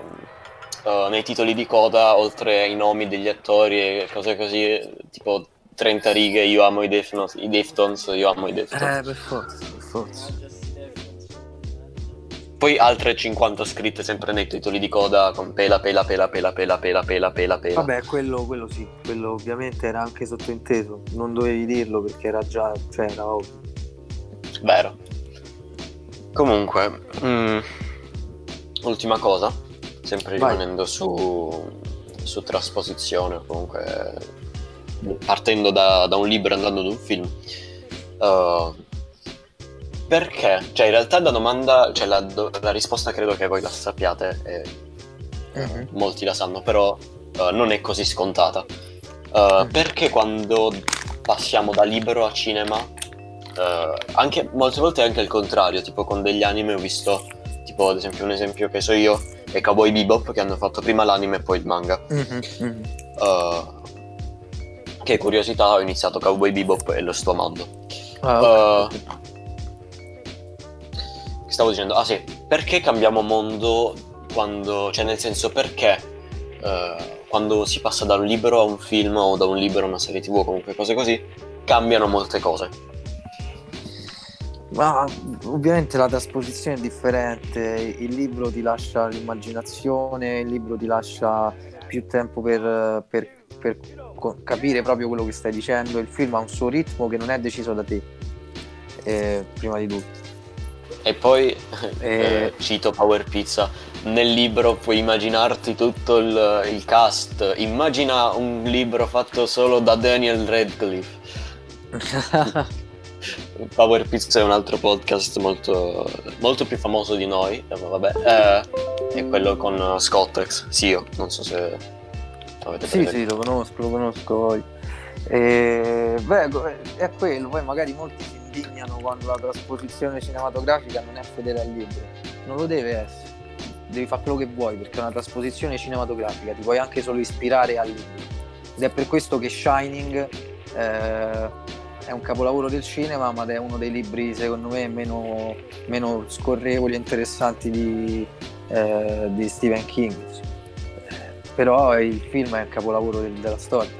uh, nei titoli di coda, oltre ai nomi degli attori e cose così, tipo trenta righe, io amo i Deftones, i Deftones io amo i Deftones. Eh, per forza, per forza. Poi altre cinquanta scritte sempre nei titoli di coda con Pela, Pela, Pela, Pela, Pela, Pela, Pela, Pela, Pela. Vabbè, quello, quello sì, quello ovviamente era anche sottointeso, non dovevi dirlo perché era già, cioè era ovvio. Vero. Comunque... Mm. Ultima cosa, sempre Vai. rimanendo su, su trasposizione, comunque partendo da, da un libro e andando ad un film, uh, perché? Cioè in realtà la domanda, cioè la, la risposta credo che voi la sappiate e uh-huh. molti la sanno, però uh, non è così scontata. Uh, uh-huh. Perché quando passiamo da libro a cinema, uh, anche, molte volte è anche il contrario, tipo con degli anime ho visto... Tipo ad esempio un esempio che so io è Cowboy Bebop, che hanno fatto prima l'anime e poi il manga. Mm-hmm, mm-hmm. Uh, che curiosità, ho iniziato Cowboy Bebop e lo sto amando. Ah, okay. uh, che stavo dicendo? Ah sì, perché cambiamo mondo quando... Cioè nel senso perché uh, quando si passa da un libro a un film o da un libro a una serie tv o comunque cose così, cambiano molte cose. Ma ovviamente la trasposizione è differente, il libro ti lascia l'immaginazione, il libro ti lascia più tempo per, per, per capire proprio quello che stai dicendo, il film ha un suo ritmo che non è deciso da te, eh, prima di tutto. E poi, eh, cito Power Pizza, nel libro puoi immaginarti tutto il, il cast, immagina un libro fatto solo da Daniel Radcliffe. Power Pizza è un altro podcast molto, molto più famoso di noi, vabbè, eh, è quello con Scottex, sì, io non so se avete sì, presente. Sì, lo conosco, lo conosco voi. E, beh, è quello, poi magari molti si indignano quando la trasposizione cinematografica non è fedele al libro, non lo deve essere, devi fare quello che vuoi, perché è una trasposizione cinematografica, ti puoi anche solo ispirare al libro, ed è per questo che Shining... Eh, è un capolavoro del cinema, ma è uno dei libri, secondo me, meno, meno scorrevoli e interessanti di, eh, di Stephen King. Però il film è un capolavoro del, della storia.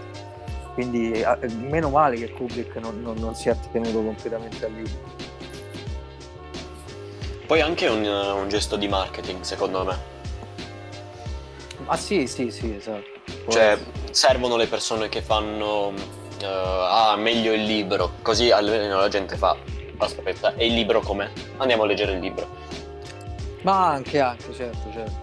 Quindi a, meno male che Kubrick non, non, non si è attenuto completamente al libro. Poi anche un, un gesto di marketing, secondo me. Ah sì, sì, sì, esatto. Poi... Cioè, servono le persone che fanno... Uh, ah, meglio il libro, così almeno la gente fa aspetta, e il libro com'è? Andiamo a leggere il libro. Ma anche, anche, certo, certo.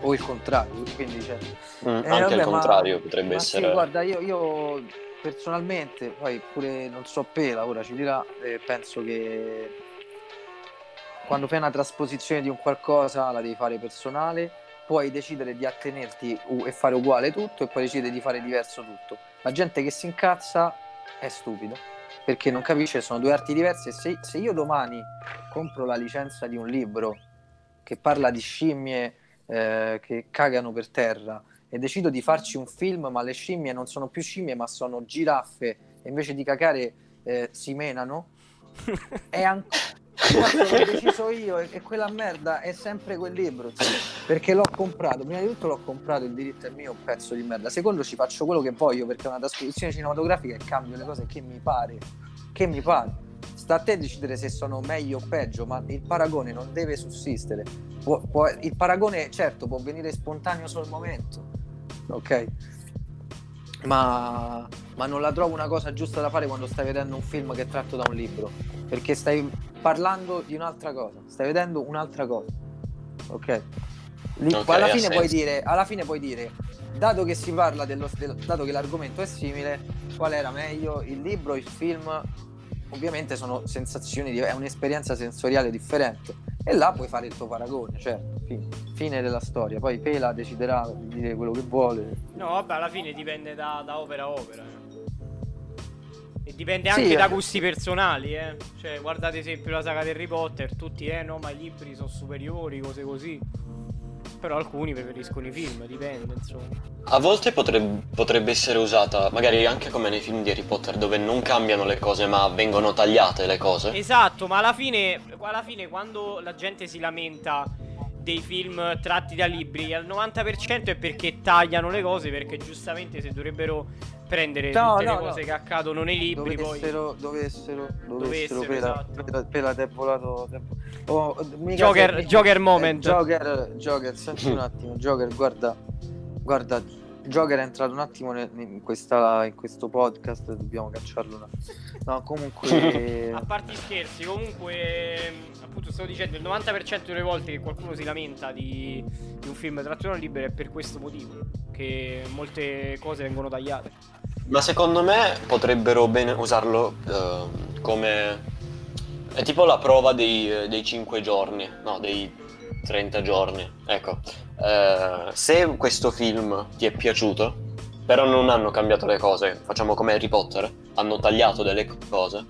O il contrario, quindi certo. Mm, eh, anche vabbè, il contrario ma, potrebbe ma essere... Sì, guarda, io, io personalmente, poi pure non so Pela, ora ci dirà, eh, penso che quando fai una trasposizione di un qualcosa la devi fare personale, puoi decidere di attenerti e fare uguale tutto e poi decidere di fare diverso tutto. La gente che si incazza è stupida, perché non capisce, sono due arti diverse. Se, se io domani compro la licenza di un libro che parla di scimmie eh, che cagano per terra e decido di farci un film, ma le scimmie non sono più scimmie ma sono giraffe e invece di cagare eh, si menano, è ancora... l'ho deciso io e quella merda è sempre quel libro, cioè, perché l'ho comprato, prima di tutto l'ho comprato, il diritto è mio, un pezzo di merda, secondo ci faccio quello che voglio perché è una trasposizione cinematografica e cambio le cose che mi pare, che mi pare sta a te decidere se sono meglio o peggio, ma il paragone non deve sussistere, può, può, il paragone certo può venire spontaneo sul momento, ok? ma, ma non la trovo una cosa giusta da fare quando stai vedendo un film che è tratto da un libro, perché stai parlando di un'altra cosa, stai vedendo un'altra cosa, ok? Lì, okay, alla fine puoi dire, alla fine puoi dire, dato che si parla dello, dello, dato che l'argomento è simile, qual era meglio, il libro o il film? Ovviamente sono sensazioni, è un'esperienza sensoriale differente, e là puoi fare il tuo paragone, certo, fine, fine della storia. Poi Pela deciderà di dire quello che vuole. No, vabbè, alla fine dipende da, da opera a opera, eh. E dipende anche sì, da eh. gusti personali, eh. Cioè, guardate esempio la saga di Harry Potter, tutti, eh, no, ma i libri sono superiori, cose così. Però alcuni preferiscono i film, dipende, insomma. A volte potrebbe, potrebbe essere usata, magari anche come nei film di Harry Potter, dove non cambiano le cose ma vengono tagliate le cose. Esatto, ma alla fine, alla fine quando la gente si lamenta dei film tratti da libri, al novanta per cento è perché tagliano le cose, perché giustamente se dovrebbero prendere no, tutte no, le cose no. che accadono nei libri dovessero, poi dovessero dovessero, dovessero Pela, esatto. Pela ti è volato oh, Joker, sei... Joker moment eh, Joker, Joker, senti un attimo Joker, guarda, guarda Joker è entrato un attimo in, questa, in questo podcast, dobbiamo cacciarlo una... no, comunque a parte gli scherzi, comunque appunto stavo dicendo, il novanta per cento delle volte che qualcuno si lamenta di, di un film tratto da libero è per questo motivo, che molte cose vengono tagliate. Ma secondo me potrebbero bene usarlo uh, come è tipo la prova dei, dei cinque giorni, no, dei trenta giorni, ecco. Uh, se questo film ti è piaciuto, però non hanno cambiato le cose, facciamo come Harry Potter, hanno tagliato delle cose,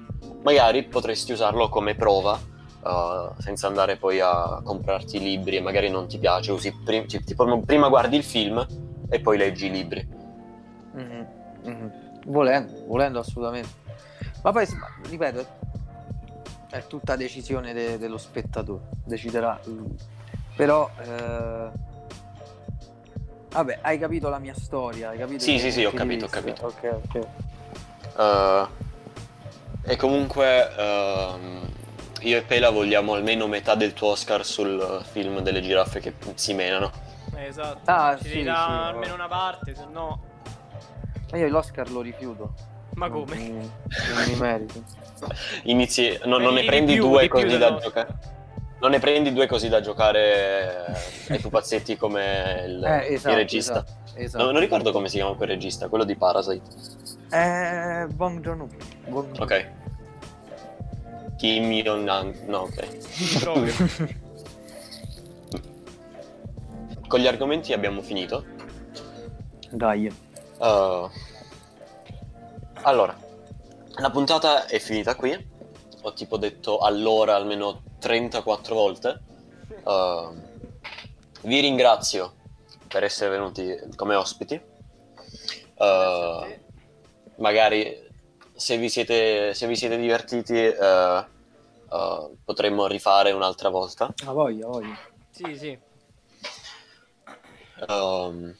magari potresti usarlo come prova, uh, senza andare poi a comprarti i libri e magari non ti piace, usi prim- tipo, prima guardi il film e poi leggi i libri. Mm-hmm. Mm-hmm. Volendo, volendo assolutamente. Ma poi, ripeto, è tutta decisione de- dello spettatore, deciderà. Però eh... vabbè, hai capito la mia storia, hai capito? Sì, sì, sì, ho capito, ho capito. Ok, ok. Uh, e comunque uh, io e Pela vogliamo almeno metà del tuo Oscar sul film delle giraffe che si menano. Eh, esatto. Ah, ci sì, devi sì, dare almeno una parte, se no. Ma io l'Oscar lo rifiuto. Ma come? Non, non mi merito. Inizi, no, non ne prendi più, due così da giocare. Non ne prendi due così da giocare ai pupazzetti come il, eh, esatto, il regista. Esatto, esatto. Non, non ricordo come si chiama quel regista, quello di Parasite. Eh, Bong Joon-ho. Ok. Kim Jong-un. No, ok. Con gli argomenti abbiamo finito. Dai. Uh, allora, la puntata è finita qui. Ho tipo detto allora almeno trentaquattro volte. uh, Vi ringrazio per essere venuti come ospiti. uh, Magari se vi siete, se vi siete divertiti uh, uh, potremmo rifare un'altra volta. Ah, voglio, voglio. Sì, sì. um,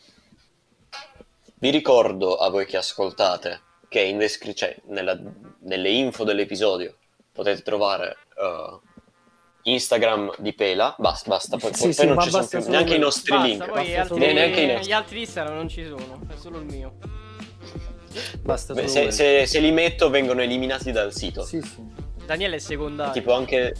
Vi ricordo a voi che ascoltate che in descri- cioè, nella, nelle info dell'episodio potete trovare uh, Instagram di Pela, basta, basta, poi, sì, poi sì, non ci sono più, neanche i nostri basta, link. Poi basta altri, neanche i gli altri Instagram non ci sono, è solo il mio. Basta. Beh, se, se, se li metto vengono eliminati dal sito. Sì, sì. Daniele è secondario. Tipo anche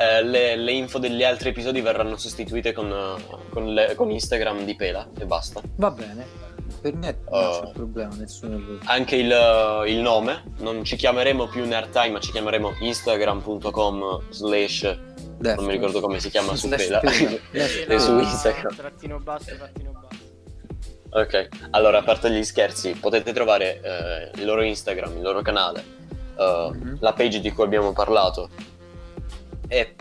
eh, le, le info degli altri episodi verranno sostituite con, con, le, con Instagram di Pela e basta. Va bene. Per me uh, non c'è problema, nessuno. Anche il, il nome, non ci chiameremo più Nerd Time, ma ci chiameremo instagram punto com slash non mi ricordo come si chiama su Pela. E su Instagram. Trattino basso, trattino basso. Ok, allora a parte gli scherzi, potete trovare eh, il loro Instagram, il loro canale, eh, mm-hmm. la page di cui abbiamo parlato. E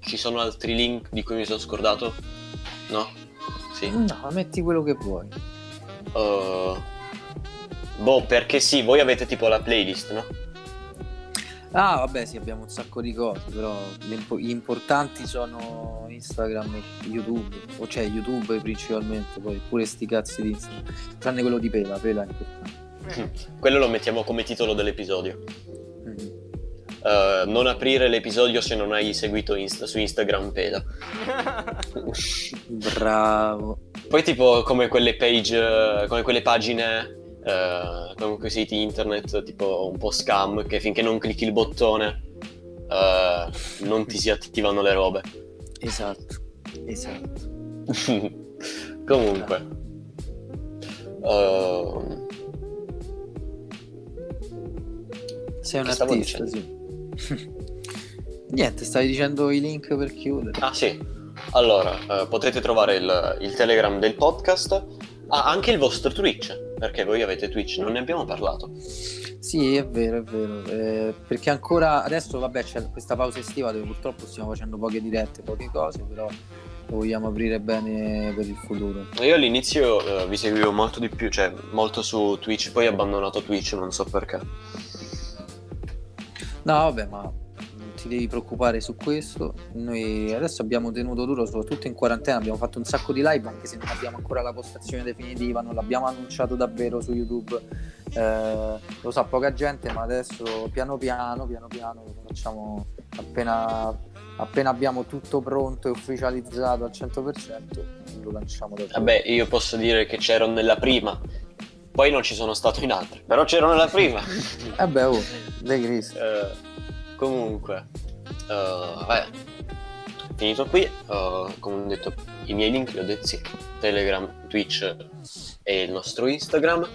ci sono altri link di cui mi sono scordato? No? Sì. No, metti quello che vuoi. uh, Boh, perché sì, voi avete tipo la playlist, no? Ah, vabbè, sì, abbiamo un sacco di cose. Però gli importanti sono Instagram e YouTube. O cioè, YouTube principalmente. Poi pure sti cazzi di Instagram. Tranne quello di Pela, Pela è importante. Quello lo mettiamo come titolo dell'episodio. mm-hmm. uh, Non aprire l'episodio se non hai seguito Insta- su Instagram Pela. Bravo. Poi tipo come quelle page, come quelle pagine, eh, come quei siti internet tipo un po' scam, che finché non clicchi il bottone eh, non ti si attivano le robe. Esatto, esatto. Comunque uh... sei un artista, sì. Niente, stavi dicendo i link per chiudere. Ah sì, allora eh, potete trovare il, il Telegram del podcast, ah, anche il vostro Twitch, perché voi avete Twitch, non ne abbiamo parlato. Sì, è vero, è vero, eh, perché ancora adesso vabbè c'è questa pausa estiva dove purtroppo stiamo facendo poche dirette, poche cose, però vogliamo aprire bene per il futuro. Io all'inizio eh, vi seguivo molto di più, cioè molto su Twitch, poi ho abbandonato Twitch, non so perché. No vabbè, ma non ti devi preoccupare su questo. Noi adesso abbiamo tenuto duro, soprattutto in quarantena, abbiamo fatto un sacco di live, anche se non abbiamo ancora la postazione definitiva, non l'abbiamo annunciato davvero su YouTube, eh, lo sa poca gente, ma adesso piano piano, piano piano lo facciamo appena... appena abbiamo tutto pronto e ufficializzato al cento per cento lo lanciamo da... Vabbè, io posso dire che c'ero nella prima, poi non ci sono stato in altre, però c'ero nella prima. Vabbè, oh, De Cristo. Uh, comunque uh, vabbè, finito qui. Uh, come ho detto, i miei link li ho detti, sì. Telegram, Twitch e il nostro Instagram.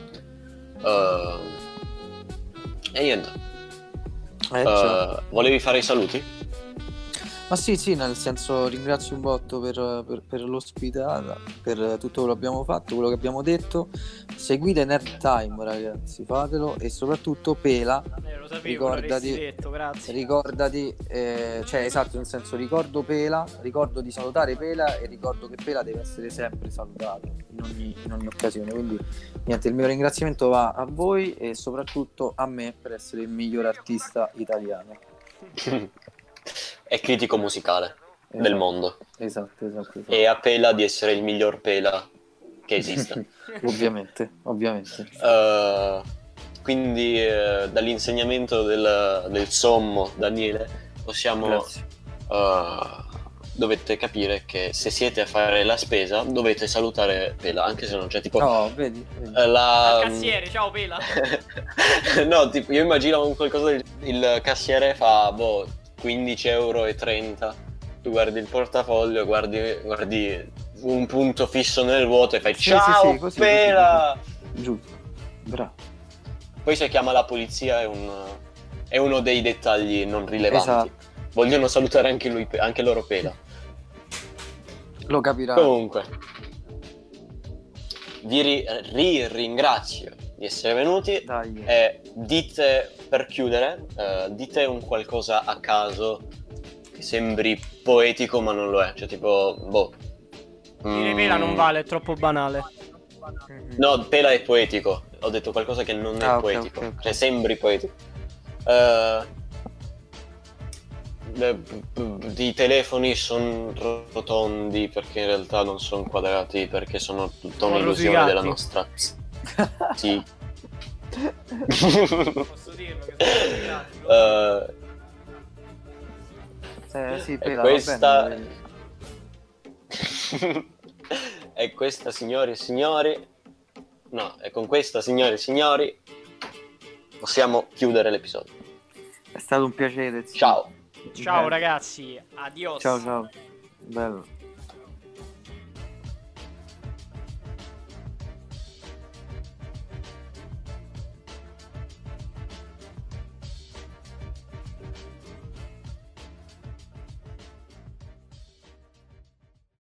Uh, e niente, eh, uh, volevi fare i saluti? Ma sì, sì, nel senso ringrazio un botto per, per, per l'ospitata, per tutto quello che abbiamo fatto, quello che abbiamo detto. Seguite Nerd Time, ragazzi, fatelo, e soprattutto Pela. Vabbè, lo sapevo, ricordati, detto, grazie. Ricordati, eh, cioè esatto, nel senso ricordo Pela, ricordo di salutare Pela e ricordo che Pela deve essere sempre salutato in ogni, in ogni occasione. Quindi niente, il mio ringraziamento va a voi e soprattutto a me per essere il miglior artista italiano. È critico musicale, esatto, del mondo. Esatto, esatto, esatto. E a Pela di essere il miglior Pela che esista. Ovviamente, ovviamente. Uh, quindi uh, dall'insegnamento del, del sommo Daniele possiamo... Uh, dovete capire che se siete a fare la spesa dovete salutare Pela, anche se non c'è tipo... No, vedi, vedi. La... Il cassiere, ciao Pela. No, tipo, io immagino un qualcosa del... Il cassiere fa... boh, quindici euro e trenta, tu guardi il portafoglio, guardi, guardi un punto fisso nel vuoto e fai sì, ciao, sì, sì, così, Pela! Giusto, bravo. Poi se chiama la polizia è, un, è uno dei dettagli non rilevanti. Esatto. Vogliono salutare anche, lui, anche loro Pela. Lo capirà. Comunque, vi ri- ri- ringrazio di essere venuti. Dai. E dite, per chiudere, uh, dite un qualcosa a caso che sembri poetico ma non lo è, cioè tipo boh. Dire mm. Pela non vale, è troppo banale. No, Pela è poetico, ho detto qualcosa che non ah, è okay, poetico, okay, okay. Cioè sembri poetico. Uh, I telefoni sono rotondi perché in realtà non sono quadrati, perché sono tutta un'illusione della nostra... Sì. Posso dirlo che sono uh, eh, sì, Pela, e questa e questa signori e signori no e con questa signori e signori possiamo chiudere l'episodio. È stato un piacere, zio. Ciao ciao ragazzi, adios, ciao ciao, bello.